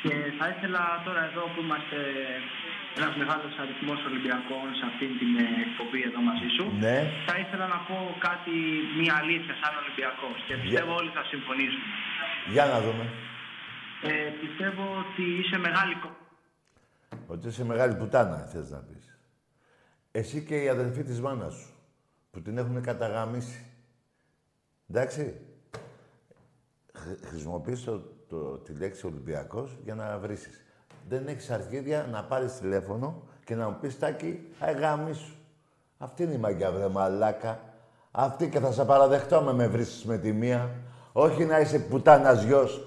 Και θα ήθελα τώρα εδώ που είμαστε ένας μεγάλος αριθμός Ολυμπιακών σε αυτήν την εκπομπή εδώ μαζί σου, ναι. Θα ήθελα να πω κάτι, μια αλήθεια σαν Ολυμπιακός και πιστεύω όλοι θα συμφωνήσουμε. Για να δούμε. Πιστεύω ότι είσαι μεγάλη ότι είσαι μεγάλη πουτάνα, θες να πεις. Εσύ και η αδελφή της μάνας σου, που την έχουν καταγαμίσει. Εντάξει. Χρησιμοποιείς τη λέξη Ολυμπιακός για να βρήσεις. Δεν έχεις αρχίδια να πάρεις τηλέφωνο και να μου πεις «Τάκη, αγαμίσου». Αυτή είναι η μαγκιά, βρε μαλάκα. Αυτή και θα σε παραδεχτώ με βρίσεις με τη μία. Όχι να είσαι πουτάνας γιος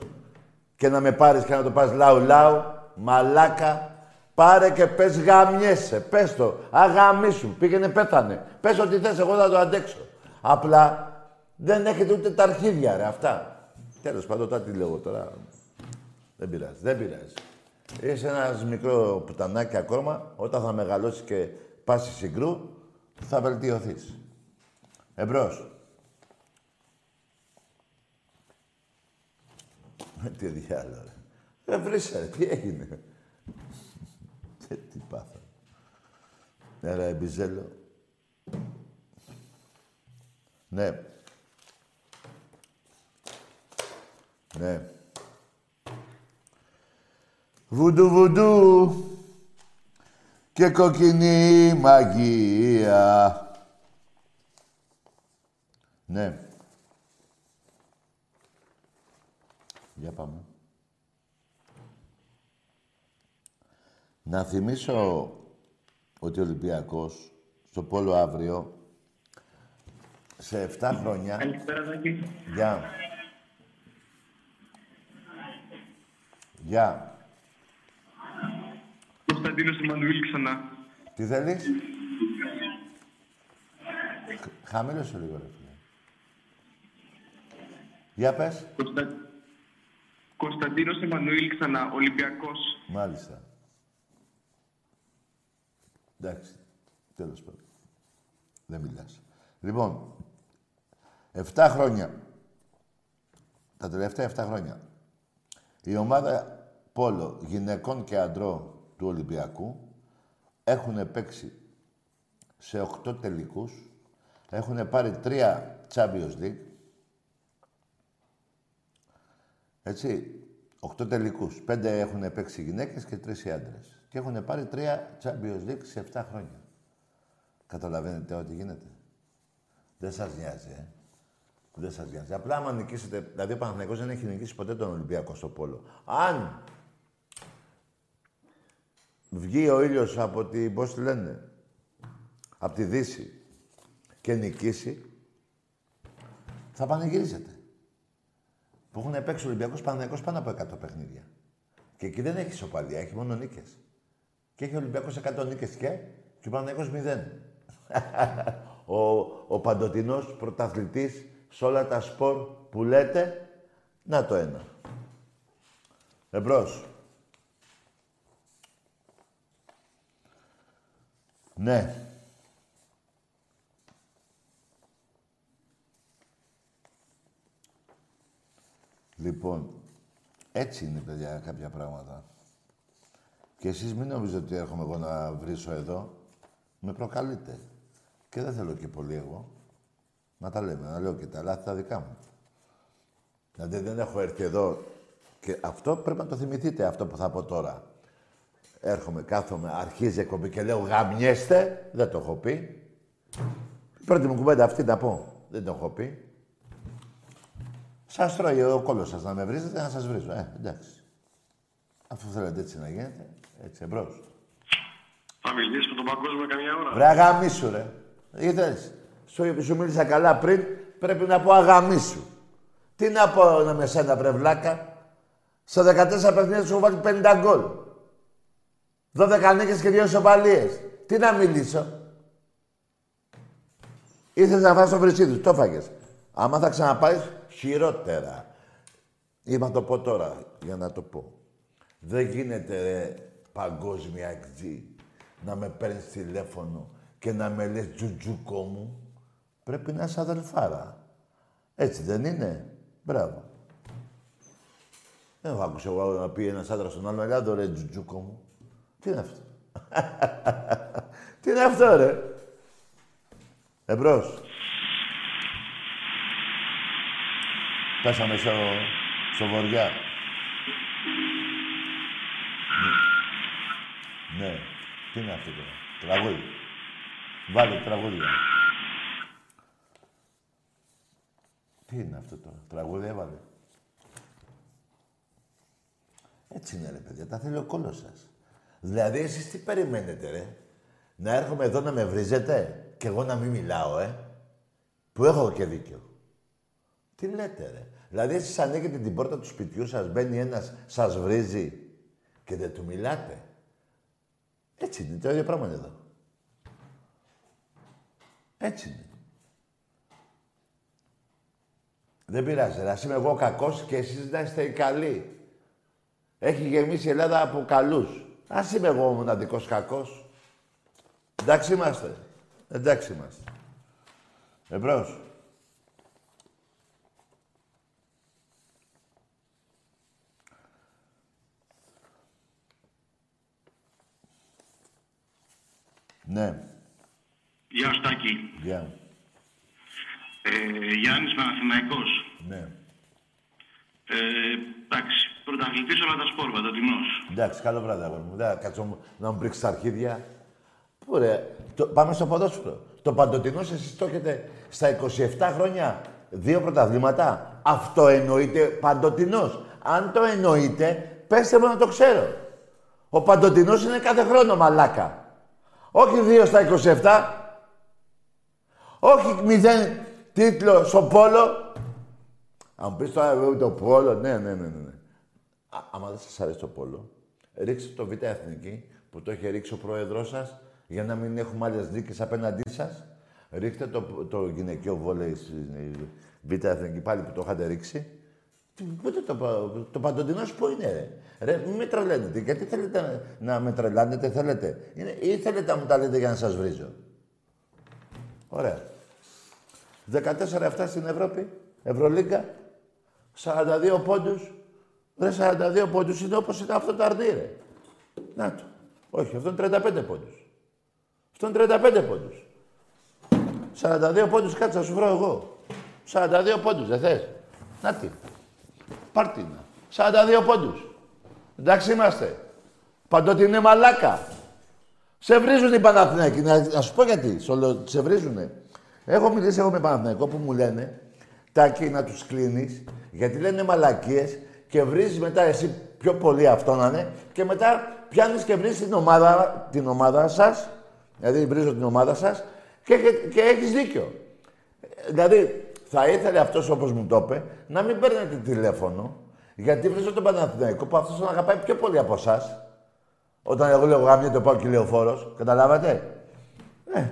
και να με πάρεις και να το πας λαου-λαου. Μαλάκα. Πάρε και πες γαμιέσαι, πες το, αγαμίσου, πήγαινε πέθανε. Πες ό,τι θες, εγώ θα το αντέξω. Απλά δεν έχετε ούτε τα αρχίδια, ρε, αυτά. Τέλος πάντων, τώρα τι λέω τώρα. Δεν πειράζει, δεν πειράζει. Είσαι ένας μικρό πουτανάκι ακόμα, όταν θα μεγαλώσει και πάσει συγκρού, θα βελτιωθείς. Εμπρός. Τι διάλογο, ρε. Δεν βρήσα, τι έγινε. Τι πάθα. Έλα, Εμπιζέλο. Ναι. Ναι. Βουντου βουντου και κοκκινή μαγεία. Ναι. Για πάμε. Να θυμίσω ότι ο Ολυμπιακός στο πόλο αύριο σε 7 χρόνια. Καλησπέρα, Ζάκη. Γεια. Γεια. Κωνσταντίνος Εμμανουήλ ξανά. Τι θέλεις? Χαμήλωσε λίγο, ρε φίλε. Για πες. Κωνσταντίνος Εμμανουήλ ξανά, Ολυμπιακός. Μάλιστα. Εντάξει, τέλος πάντων. Δεν μιλάς. Λοιπόν, 7 χρόνια, τα τελευταία 7 χρόνια, η ομάδα πόλο γυναικών και αντρών του Ολυμπιακού έχουν παίξει σε 8 τελικούς, έχουν πάρει 3 Champions League, έτσι, 8 τελικούς. 5 έχουν παίξει οι γυναίκες και 3 οι άντρες. Και έχουν πάρει 3 Champions League σε 7 χρόνια. Καταλαβαίνετε ό,τι γίνεται. Δεν σας νοιάζει, ε. Δεν σας νοιάζει. Απλά άμα νικήσετε... Δηλαδή ο Παναθηναϊκός δεν έχει νικήσει ποτέ τον Ολυμπιακό στο πόλο. Αν βγει ο ήλιος από τη... πώς τη λένε... από τη Δύση και νικήσει, θα πανηγυρίζετε. Που έχουν παίξει ο Ολυμπιακός Παναθηναϊκός πάνω από 100 παιχνίδια. Και εκεί δεν έχει ισοπαλία, έχει μόνο νίκες. Και έχει ο Ολυμπιακός 100 νίκες και ο Παναθηναϊκός 0. ο παντοτινός πρωταθλητής σε όλα τα σπορ που λέτε, να το ένα. Εμπρός. Ναι. Λοιπόν, έτσι είναι, παιδιά, κάποια πράγματα. Και εσείς μην νομίζετε ότι έρχομαι εγώ να βρίσω εδώ. Με προκαλείτε. Και δεν θέλω και πολύ εγώ. Να τα λέμε, να λέω και τα λάθη τα δικά μου. Δηλαδή δεν έχω έρθει εδώ. Και αυτό πρέπει να το θυμηθείτε, αυτό που θα πω τώρα. Έρχομαι, κάθομαι, αρχίζει η εκπομπή και λέω γαμιέστε. Δεν το έχω πει. Πρώτη μου κουβέντα αυτή να πω. Δεν το έχω πει. Σας τρώει ο κόλλος σας να με βρίζετε, να σας βρίζω. Εντάξει. Αφού θέλετε έτσι να γίνεται, έτσι εμπρός. Θα μιλήσεις με τον Παγκόσμιο καμιά ώρα. Βρε αγαμίσου ρε. Είδες, σου μίλησα καλά πριν, πρέπει να πω αγαμίσου. Τι να πω με σένα βρε βλάκα. Στο 14 παιχνίδια σου έχω βάλει 50 γκολ. 12 νίκες και 2 σοπαλίες. Τι να μιλήσω. Ήθελες να φας το βρυσίδι, το φάγες. Άμα θα ξαναπάεις, χειρότερα. Ή να το πω τώρα, για να το πω. Δεν γίνεται, ρε, παγκόσμια εκτζή, να με παίρνεις τηλέφωνο και να με λες τζουτζούκο μου. Πρέπει να είσαι αδελφάρα. Έτσι δεν είναι. Μπράβο. Δεν θα άκουσα εγώ να πει ένας άντρας στον άλλο, «Ελά, ρε, τζουτζούκο μου». Τι είναι αυτό. Τι είναι αυτό, ρε. Εμπρός. Πέσαμε στο βοριά. Ναι. Τι είναι αυτό τώρα. Τραγούδι. Βάλε τραγούδια. Τι είναι αυτό τώρα. Τραγούδια έβαλε. Έτσι είναι ρε παιδιά. Τα θέλει ο κόλλος σας. Δηλαδή εσείς τι περιμένετε ρε. Να έρχομαι εδώ να με βρίζετε. Κι εγώ να μην μιλάω, Που έχω και δίκιο. Τι λέτε, ρε. Δηλαδή, εσείς ανοίγετε την πόρτα του σπιτιού σας, μπαίνει ένας, σας βρίζει και δεν του μιλάτε. Έτσι είναι, το ίδιο πράγμα είναι εδώ. Έτσι είναι. Δεν πειράζει, ας είμαι εγώ κακός και εσείς να είστε οι καλοί. Έχει γεμίσει η Ελλάδα από καλούς. Ας είμαι εγώ ο μοναδικός κακός. Εντάξει είμαστε. Εντάξει είμαστε. Εμπρός. Ναι. Γεια σου Τάκη. Γεια. Γιάννης Παναθηναϊκός. Ναι. Εντάξει, πρωταθλητής όλα τα σπορ, βατοτινός. Εντάξει, καλό βράδυ αγόρι μου. Δεν κάτσω να μου πρίξεις τα αρχίδια. Πού ρε, πάμε στο ποδόσφαιρο. Το Παντοτινός εσείς το έχετε στα 27 χρόνια 2 πρωταθλήματα. Αυτό εννοείται Παντοτινός. Αν το εννοείται, πέστε μου να το ξέρω. Ο Παντοτινός είναι κάθε χρόνο μαλάκα. Όχι 2 στα 27. Όχι 0 τίτλο στο πόλο. Αν πεις το πόλο, ναι. Άμα δεν σας αρέσει το πόλο, ρίξτε το Β' Εθνική που το έχει ρίξει ο πρόεδρός σας. Για να μην έχουμε άλλες δίκες απέναντί σας, ρίχτε το γυναικείο βόλεϊ στην Β' Εθνική πάλι που το είχατε ρίξει. Πούτε το Παντοτινός πού είναι, ρε. Μην με τρελαίνετε. Γιατί θέλετε να με τρελάνετε, θέλετε. Ή θέλετε να μου τα λέτε για να σας βρίζω. Ωραία. 14-7 στην Ευρώπη, Ευρωλίγκα, 42 πόντους. Ρε 42 πόντους είναι όπως είναι αυτό το αρνί, ρε. Να το. Όχι, αυτό είναι 35 πόντους. Αυτό είναι 35 πόντους. 42 πόντους κάτσε να σου βρω εγώ. 42 πόντους, δεν θες. Να τι. Πάρτινα. 42 πόντους. Εντάξει είμαστε. Παντότι είναι μαλάκα. Σε βρίζουν οι Παναθηναϊκοί. Να σου πω γιατί. Σε βρίζουνε. Έχω μιλήσει εγώ με Παναθηναϊκό που μου λένε Τάκη να τους κλείνεις γιατί λένε μαλακίες και βρίζεις μετά εσύ πιο πολύ αυτό να είναι και μετά πιάνεις και βρίζεις την ομάδα σας. Δηλαδή βρίζω την ομάδα σας και έχεις δίκιο. Δηλαδή θα ήθελε αυτός όπως μου το είπε να μην παίρνετε τηλέφωνο γιατί βρίζω τον Παναθηναϊκό που αυτός τον αγαπάει πιο πολύ από εσάς. Όταν εγώ λέω γάμια το πάω και λεωφόρος, καταλάβατε.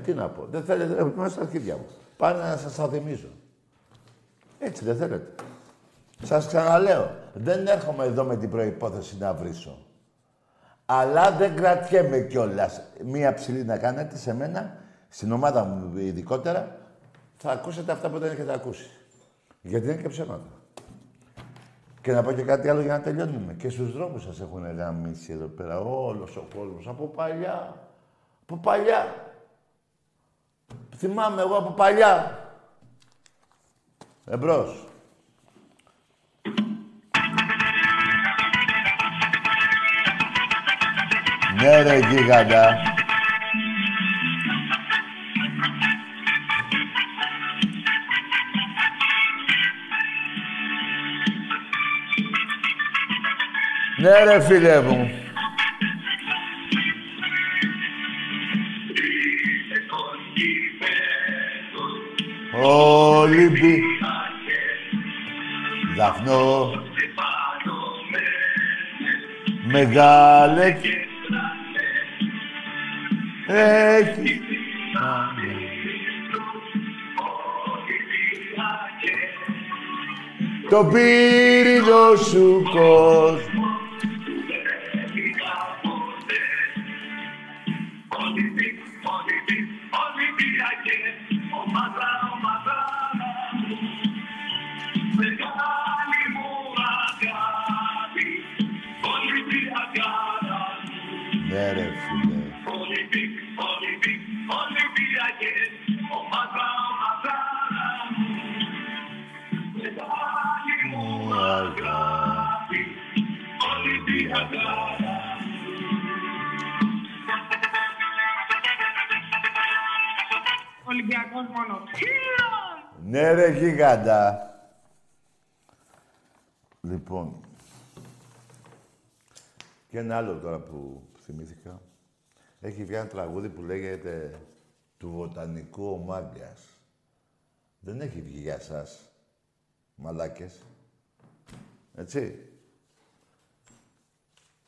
Τι να πω, δεν θέλετε, μέσα στα αρχίδια μου. Πάνε να σας τα θυμίζω. Έτσι δεν θέλετε. Σας ξαναλέω, δεν έρχομαι εδώ με την προϋπόθεση να βρίσω. Αλλά δεν κρατιέμαι κιόλας. Μία ψηλή να κάνετε σε μένα, στην ομάδα μου ειδικότερα, θα ακούσετε αυτά που δεν έχετε ακούσει. Γιατί είναι και ψέματα. Και να πω και κάτι άλλο για να τελειώνουμε. Και στους δρόμους σας έχουν γαμίσει εδώ πέρα όλος ο κόσμος. Από παλιά. Θυμάμαι εγώ από παλιά. Εμπρός. Ναι ρε γίγαντα. Ναι ρε φίλε μου. Ολυμπι... Δαφνό... Μεγάλε... Έχει... Το πύρινο σου κόσμο... Ολυμπιακός μόνο. Ναι ρε γίγαντα. Λοιπόν. Και ένα άλλο τώρα που θυμήθηκα. Έχει βγει ένα τραγούδι που λέγεται «Του Βοτανικού ο Μάγκας». Δεν έχει βγει για σας, μαλάκες. Έτσι.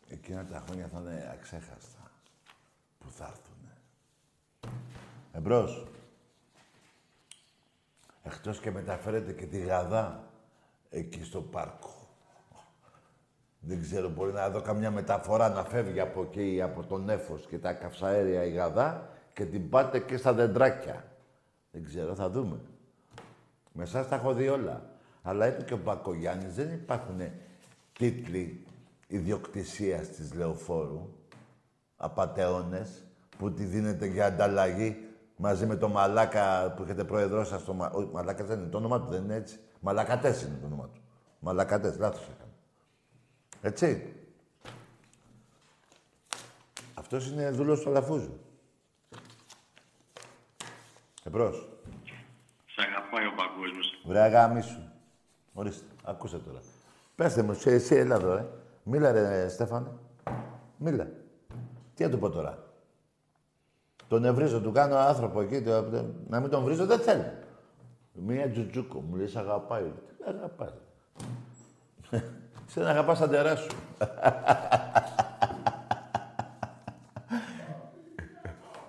Εκείνα τα χρόνια θα είναι αξέχαστα που θα έρθουνε. Εμπρός. Εκτός και μεταφέρετε και τη Γαδά εκεί στο πάρκο. Δεν ξέρω, μπορεί να δω καμιά μεταφορά να φεύγει από εκεί, από τον Έφος και τα καυσαέρια η Γαδά και την πάτε και στα δεντράκια. Δεν ξέρω, θα δούμε. Με εσάς τα έχω δει όλα. Αλλά είπε και ο Μπακογιάννης, δεν υπάρχουν τίτλοι ιδιοκτησίας της Λεωφόρου, απατεώνες, που τη δίνετε για ανταλλαγή μαζί με το Μαλάκα που έχετε πρόεδρό σας στο Όχι, Μαλάκα δεν είναι το όνομά του, δεν είναι έτσι. Μαλακατές είναι το όνομά του. Μαλακατές, λάθος έκανε. Έτσι. Αυτός είναι δούλος του Αλαφούζου. Εμπρός. Σ' αγαπάει ο παγκόσμιος. Βρε αγάμι σου. Ορίστε, ακούστε τώρα. Πέστε μου, εσύ έλα εδώ, ρε. Μίλα ρε, Στέφανε. Μίλα. Τι να του πω τώρα. Τον ευρίζω, του κάνω άνθρωπο εκεί, να μην τον βρίζω, δεν θέλει. Μία τζουτζούκο, μου λέει, σ' αγαπάει. Τι αγαπάει. Ξέρετε να αγαπάς τα ντερά σου.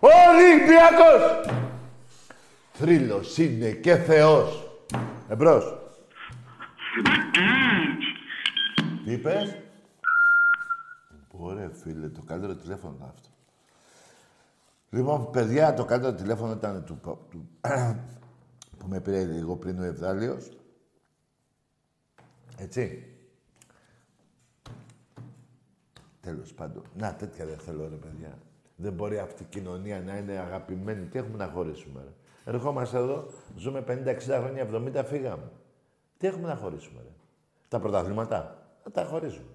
Ολυμπιακός! Θρύλος είναι και Θεός. Εμπρός. Τι είπες? Ωραία φίλε, το καλύτερο τηλέφωνο ήταν αυτό. Λοιπόν, παιδιά, το καλύτερο τηλέφωνο ήταν του που με πήρε λίγο πριν ο Ευδάλιος. Έτσι. Τέλος πάντων. Να, τέτοια δεν θέλω, ρε παιδιά. Δεν μπορεί αυτή η κοινωνία να είναι αγαπημένη. Τι έχουμε να χωρίσουμε, ρε. Ερχόμαστε εδώ, ζούμε 50-60 χρόνια, 70, φύγαμε. Τι έχουμε να χωρίσουμε, ρε. Τα πρωταθλήματα, να τα χωρίσουμε.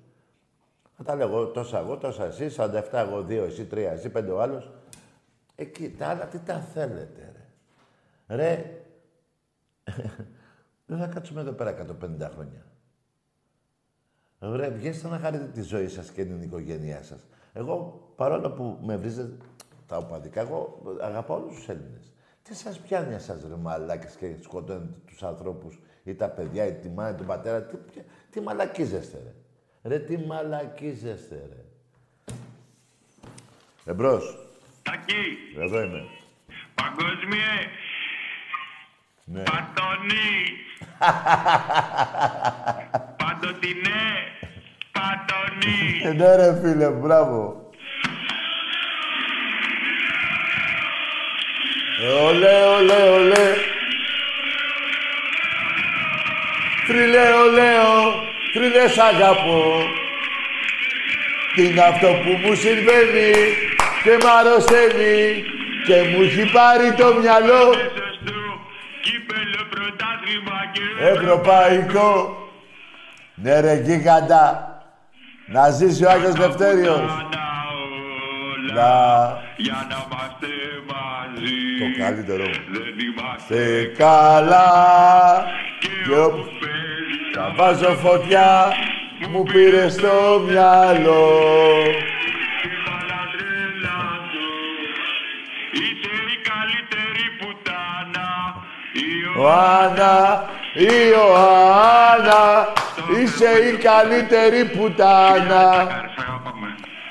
Να τα λέω τόσα εγώ, τόσα εσύ, 47 εγώ, 2 εσύ, 3 εσύ, 5 ο άλλος. Εκεί, τα άλλα τι τα θέλετε, ρε. Ρε, δεν θα κάτσουμε εδώ πέρα 150 χρόνια. Ρε, βγαίνετε να χαρείτε τη ζωή σας και την οικογένειά σας. Εγώ, παρόλο που με βρίζετε τα οπαδικά, εγώ αγαπάω όλους τους Έλληνες. Τι σας πιάνει εσάς, ρε μαλάκες, και σκοτώνετε τους ανθρώπους ή τα παιδιά ή τη μάνα ή τον πατέρα. Τι μαλακίζεστε, ρε. Ρε, τι μαλακίζεστε, ρε. Εμπρός. Τάκη. Εδώ είμαι. Παγκόσμιε. Ναι. Παντονή. Παντοτινέ. Παντονή. Ναι ρε φίλε, μπράβο. Ολέ, ολέ, ολέ. Τριλέο, λέο. Τριλέ σ' αγαπώ. Τι είναι αυτό που μου συμβαίνει και μ' αρρωσταίνει Και μου έχει πάρει το μυαλό. Ευρωπαϊκό. Ναι ρε γίγαντα. Να ζήσει ο Άγιος Δευτέριος. Για να είμαστε μαζί. Το καλύτερο. Δεν είμαστε καλά. Και όπου θα βάζω φωτιά. Μου πήρε στο μυαλό. Ιωάννα, Ιωάννα, είσαι η καλύτερη πουτάνα.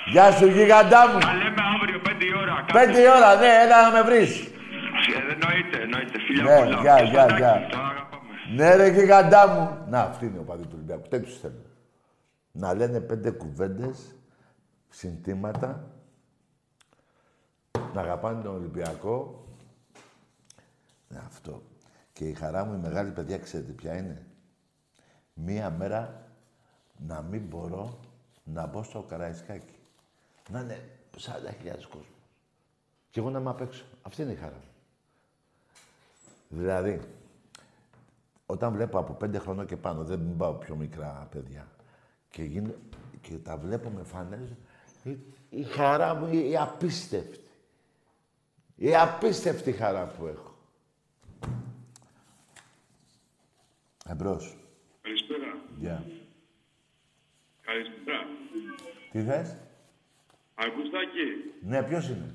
Γεια σου, γιγαντά μου. Τα λέμε αύριο, 5 η ώρα. 5 η ώρα, ναι, έλα να με βρεις. Εννοείται, φίλια πολλά. Γεια, γεια, γεια. Ναι ρε, γιγαντά μου. Να, αυτή είναι ο παδί του Ολυμπιακού, τέτοιους θέλω. Να λένε 5 κουβέντες, συντήματα, να αγαπάνε τον Ολυμπιακό. Ναι, αυτό. Και η χαρά μου, η μεγάλη, παιδιά, ξέρετε ποια είναι. Μία μέρα να μην μπορώ να μπω στο Καραϊσκάκι. Να είναι 40.000 κόσμο. Και εγώ να είμαι απ' έξω. Αυτή είναι η χαρά μου. Δηλαδή, όταν βλέπω από 5 χρονών και πάνω, δεν πάω πιο μικρά παιδιά, και, και τα βλέπω με φανέζω, η χαρά μου, η απίστευτη. Η απίστευτη χαρά που έχω. Εμπρός. Καλησπέρα. Γεια. Yeah. Καλησπέρα. Τι θες? Ακουστάκι. Ναι, ποιος είναι?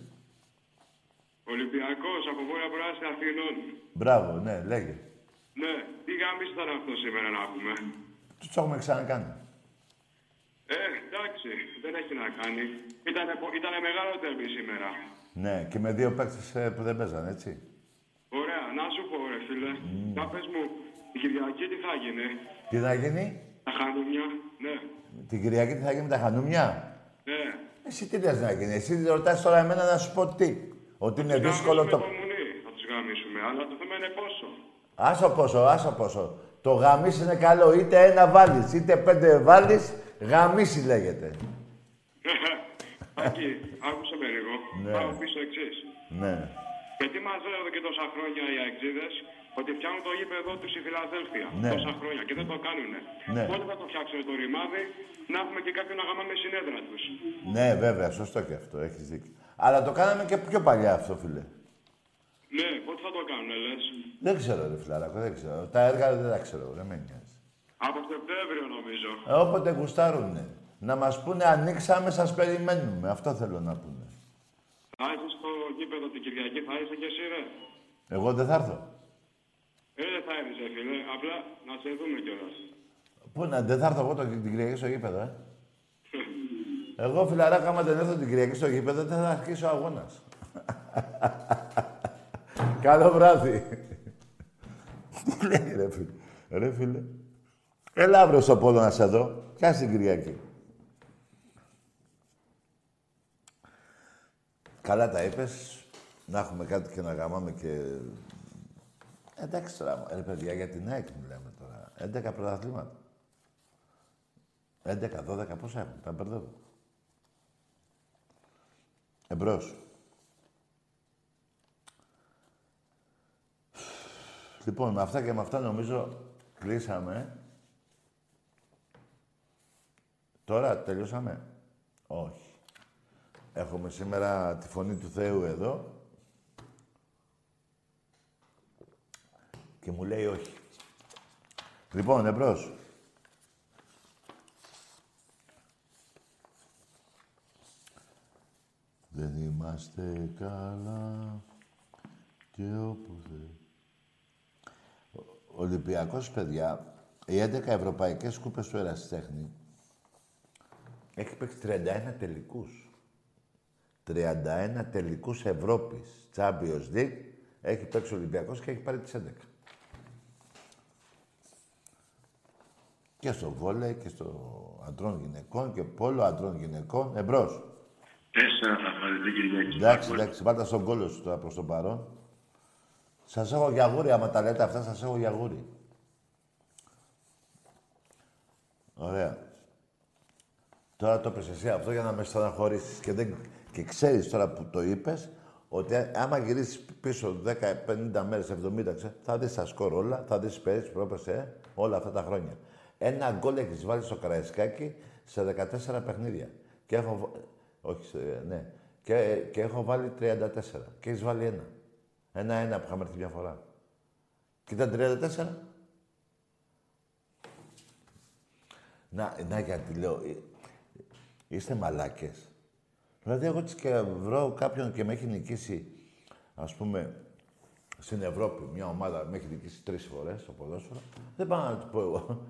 Ολυμπιακός, από Βόρεια Πράση Αθηνών. Μπράβο, ναι, λέγε. Ναι, τι γάμις ήταν αυτό σήμερα να πούμε. Τι το έχουμε ξανακάνει. Εντάξει, δεν έχει να κάνει. Ήτανε μεγάλο τέρμι σήμερα. Ναι, και με 2 παίκτες που δεν παίζανε, έτσι. Ωραία, να σου πω ρε φίλε. Να πες μου, την Κυριακή τι θα γίνει? Τι θα γίνει? Τα χανούμια, ναι. Την Κυριακή τι θα γίνει με τα χανούμια? Ναι. Εσύ τι θες να γίνει, εσύ ρωτάς τώρα εμένα να σου πω τι. Ότι είναι δύσκολο το... Θα τους γαμίσουμε, αλλά το θέμα είναι πόσο. Άσο πόσο. Το γαμίσι είναι καλό, είτε 1 βάλεις, είτε 5 βάλεις, γαμίσι λέγεται. Ακή, άκουσε με λίγο. Ναι. Πάω πίσω εξής. Ναι. Γιατί μας λέω και τόσα χρόνια οι αεξίδες ότι φτιάχνουν το γήπεδο του στη Φιλαδέλφια, ναι, τόσα χρόνια και δεν το κάνουνε. Ναι. Πότε θα το φτιάξουν το ρημάδι, να έχουμε και κάποιον να γαμάμε συνέδρα τους. Ναι, βέβαια, σωστό και αυτό, έχεις δίκιο. Αλλά το κάναμε και πιο παλιά αυτό, φίλε. Ναι, πότε θα το κάνουνε, λες? Δεν ξέρω, ρε φιλαράκο, δεν ξέρω. Τα έργα δεν τα ξέρω, δεν με νοιάζει. Από Σεπτέμβριο, νομίζω. Όποτε γουστάρουνε. Να μας πούνε, ανοίξαμε, σας περιμένουμε. Αυτό θέλω να πούνε. Θα είσαι στο γήπεδο την Κυριακή, θα είσαι και εσύ, ρε? Εγώ δεν θα έρθω. Δεν θα έρθεις, φίλε. Απλά να σε δούμε κιόλας. Πού να, δεν θα έρθω εγώ την Κυριακή στο γήπεδο, Εγώ, φιλαράκα, άμα δεν έρθω την Κυριακή στο γήπεδο, δεν θα αρχίσει ο αγώνας. Καλό βράδυ. Τι λέει, ρε φίλε. Ρε φίλε. Έλα αύριο στο Πόλο να σε δω. Ποια στην Κυριακή. Καλά τα είπες. Να έχουμε κάτι και να γαμάμε και... Εντάξει τώρα, ρε παιδιά, για την ΑΕΚ μιλάμε τώρα. 11 πρωταθλήματα. 11, 12, πόσα έχουν, τα μπερδεύω. Εμπρός. Λοιπόν, με αυτά και με αυτά νομίζω κλείσαμε. Τώρα τελειώσαμε. Όχι. Έχουμε σήμερα τη φωνή του Θεού εδώ. Και μου λέει όχι. Λοιπόν, εμπρός. Δεν είμαστε καλά και όπου δεν... Ολυμπιακός, παιδιά, οι 11 ευρωπαϊκές κούπες του Ερασιτέχνη έχει παίξει 31 τελικούς. 31 τελικούς Ευρώπης. Champions League έχει παίξει ο Ολυμπιακός και έχει πάρει τις 11. Και στο βόλεϊ και στο αντρών γυναικών και πόλο αντρών γυναικών. Εμπρός. 4 θα πάρετε Κυριακή. Εντάξει, πάτα στον κόλλο σου τώρα προς τον παρόν. Σας έχω για γούρι, άμα τα λέτε αυτά, σας έχω για γούρι. Ωραία. Τώρα το πες εσύ αυτό για να με στεναχωρήσεις. Και ξέρεις τώρα που το είπες ότι άμα γυρίσεις πίσω 10, 50 μέρες, 70, θα δεις τα σκορ όλα, θα δεις πέρυσι, πρόπερσι, όλα αυτά τα χρόνια. Ένα γκολ έχεις βάλει στο Καραϊσκάκι σε 14 παιχνίδια. Και έχω, όχι, ναι, και έχω βάλει 34. Και έχεις βάλει ένα. Ένα-ένα που είχαμε έρθει μια φορά. Και ήταν 34. Να, γιατί λέω, είστε μαλάκες. Δηλαδή, εγώ έτσι και βρω κάποιον και με έχει νικήσει, ας πούμε, στην Ευρώπη, μια ομάδα με έχει νικήσει 3 φορές στο ποδόσφαιρο, δεν πάω να του πω εγώ.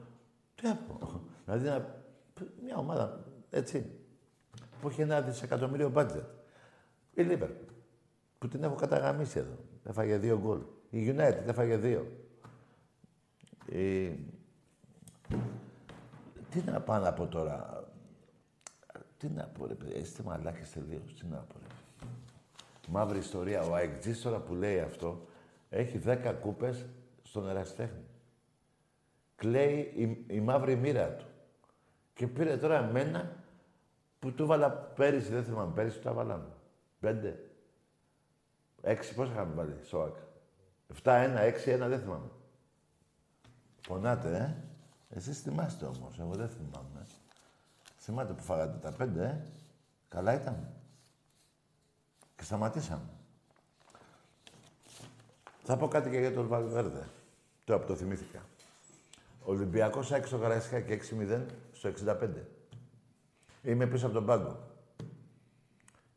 Τι έπω. Δηλαδή, μια ομάδα, έτσι, που έχει 1 δισεκατομμύριο μπάτζετ. Η Λίπερ, που την έχω καταγαμίσει εδώ, έφαγε 2 γκολ. Η Γιουνέτη, έφαγε 2. Τι να πάω να πω τώρα. Τι να πω, ρε παιδιά, είστε μαλάκες τελείως, τι να πω, ρε. Μαύρη ιστορία. Ο Αεκτζής τώρα που λέει αυτό, έχει 10 κούπες στον ερασιτέχνη. Κλαίει η μαύρη μοίρα του. Και πήρε τώρα εμένα που του βάλα πέρυσι, δεν θυμάμαι, πέρυσι τα βάλαμε. 5, 6, πώς είχαμε βάλει στο ΑΚ. 7-1, 6-1, δεν θυμάμαι. Πονάτε, Εσείς θυμάστε όμως, εγώ δεν θυμάμαι. Θυμάται που φάγατε τα 5, Καλά ήταν. Και σταματήσαμε. Θα πω κάτι και για τον Βαλβέρδε. Τώρα που το θυμήθηκα. Ο Ολυμπιακός άκησε το Καραϊσκάκι 6-0 στο 65. Είμαι πίσω από τον πάγκο.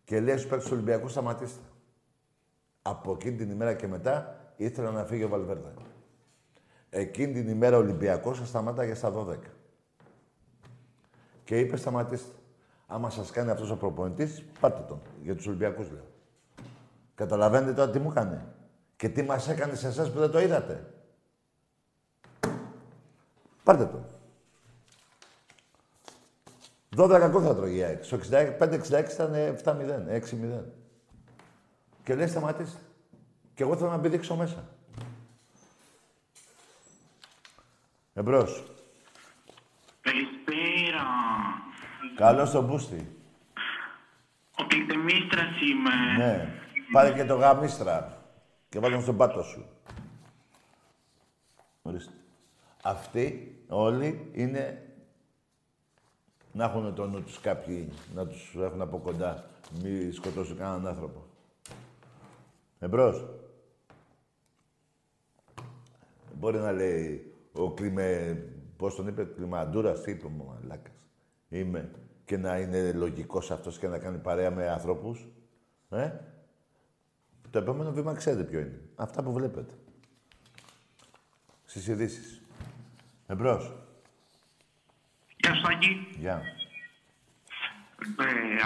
Και λέει στους παίκτες του Ολυμπιακού, σταματήστε. Από εκείνη την ημέρα και μετά ήθελα να φύγει ο Βαλβέρδε. Εκείνη την ημέρα ο Ολυμπιακός σταμάταγε στα 12. Και είπε, σταματήστε. Άμα σας κάνει αυτός ο προπονητής, πάτε τον. Για τους Ολυμπιακούς, λέω. Καταλαβαίνετε τώρα τι μου έκανε. Και τι μας έκανε σε εσάς που δεν το είδατε. Πάρτε τον. 12 γκολ θα τρώγει η ΑΕΚ. Στο 65-66 ήταν 7-0, 6-0. Και λέει, σταματήστε. Και εγώ θέλω να μπηδήξω μέσα. Εμπρός. Καλησπέρα. Καλώς τον Μπούστη. Ο Κλειτεμίστρας είμαι. Ναι. Πάρε και το γαμίστρα. Και βάλε τον στον πάτο σου. Ορίστε. Αυτοί όλοι είναι... να έχουν το νου τους κάποιοι, να τους έχουν από κοντά. Μη σκοτώσουν κανέναν άνθρωπο. Εμπρός. Μπορεί να λέει ο Κλειμε... Πώς τον είπε, Κλιμαντούρας, τι είπε ο μαλάκας. Είμαι και να είναι λογικός αυτός και να κάνει παρέα με ανθρώπους. Το επόμενο βήμα ξέρετε ποιο είναι. Αυτά που βλέπετε. Στις ειδήσεις. Εμπρός. Γεια σου, Άγγι. Γεια.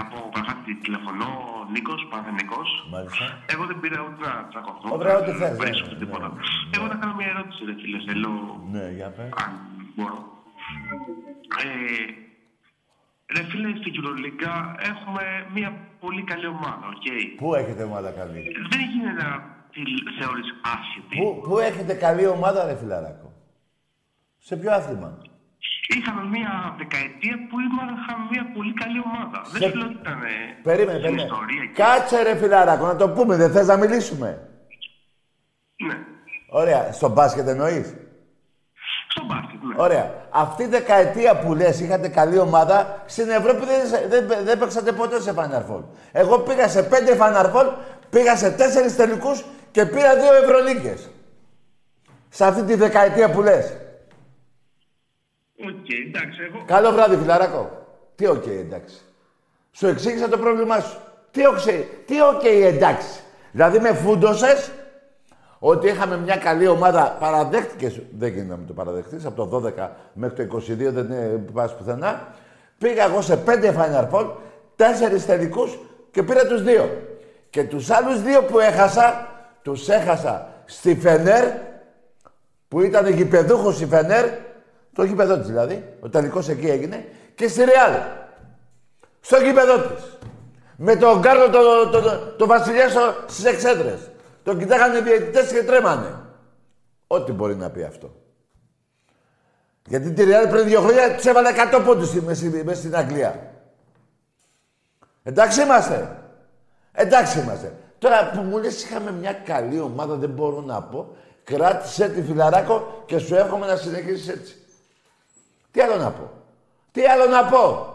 Από Καρχάτη τηλεφωνώ, Νίκος, Παναθηναϊκός. Μάλιστα. Εγώ δεν πήρα ούτε να τσακωθώ. Ωραία, ό,τι θες. Εγώ θα κάνω μια ερώτηση, ρε φίλε. Ναι, για πες. Μπορώ. Ρε φίλε, στην Ευρωλίγκα έχουμε μια πολύ καλή ομάδα, οκ. Πού έχετε ομάδα καλή? Δεν γίνεται να τη θεωρείς άσχετη. Πού έχετε καλή ομάδα, ρε φιλαράκο? Σε ποιο άθλημα? Είχαμε μια δεκαετία που είχαμε μια πολύ καλή ομάδα. Σε... δεν ξέρω ότι ήταν. Περίμενε, περίμενε. Κάτσε, ρε φιλαράκο, να το πούμε. Δεν θες να μιλήσουμε? Ναι. Ωραία. Στον μπάσκετ εννοείς? Στον μπάσκετ, ναι. Ωραία. Αυτή η δεκαετία που λες είχατε καλή ομάδα, στην Ευρώπη δεν παίξατε ποτέ σε Φάιναρ Φορ. Εγώ πήγα σε 5 Φάιναρ Φορ, πήγα σε 4 τελικούς και πήρα 2 Ευρωλίγκες. Σε αυτή τη δεκαετία που λες. Okay, εντάξει, εγώ... Καλό βράδυ, φιλαράκο. Τι οκ, εντάξει. Σου εξήγησα το πρόβλημά σου. Τι οκ, εντάξει. Δηλαδή με φούντωσες ότι είχαμε μια καλή ομάδα. Παραδέχτηκες. Δεν γίνεται να μην το παραδεχτείς. Από το 12 μέχρι το 22 δεν πας πουθενά. Πήγα εγώ σε 5 Final Four, 4 τελικούς και πήρα τους 2. Και τους άλλους 2 που έχασα, τους έχασα στη Φενέρ, που ήταν γηπεδούχος η Φενέρ. Το γήπεδό της δηλαδή, ο τελικός εκεί έγινε, και στη Ρεάλ. Στο γήπεδό της. Με τον Κάρλο το βασιλιά στις εξέδρες. Τον κοιτάγανε οι διαιτητές και τρέμανε. Ό,τι μπορεί να πει αυτό. Γιατί τη Ρεάλ πριν 2 χρόνια τους έβαλε 100 πόντους μες στην Αγγλία. Εντάξει είμαστε. Τώρα που μου λες είχαμε μια καλή ομάδα, δεν μπορώ να πω. Κράτησε τη Φιλαράκο και σου εύχομαι να συνεχίσεις έτσι. Τι άλλο να πω. Τι άλλο να πω.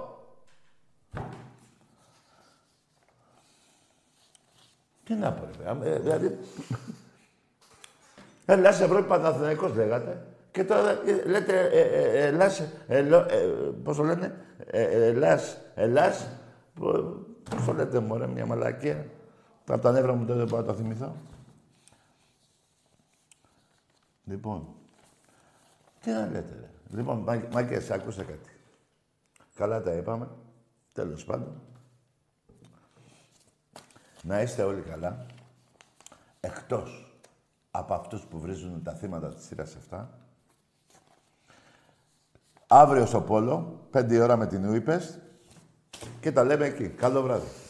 Τι να πω, ρε. Δηλαδή... Ελλάς Ευρώπη Παναθηναϊκός λέγατε. Και τώρα λέτε πώς το λένε, Ελλάς, πώς το λέτε μωρέ, μια μαλακία. Από τα νεύρα μου δεν μπορώ να το θυμηθώ. Λοιπόν, τι να λέτε ρε. Λοιπόν, Μάκες, ακούστε κάτι. Καλά τα είπαμε, τέλος πάντων. Να είστε όλοι καλά, εκτός από αυτούς που βρίζουν τα θύματα της σειράς 7. Αύριο στο Πόλο, 5 η ώρα με την Ουίπεστ και τα λέμε εκεί. Καλό βράδυ.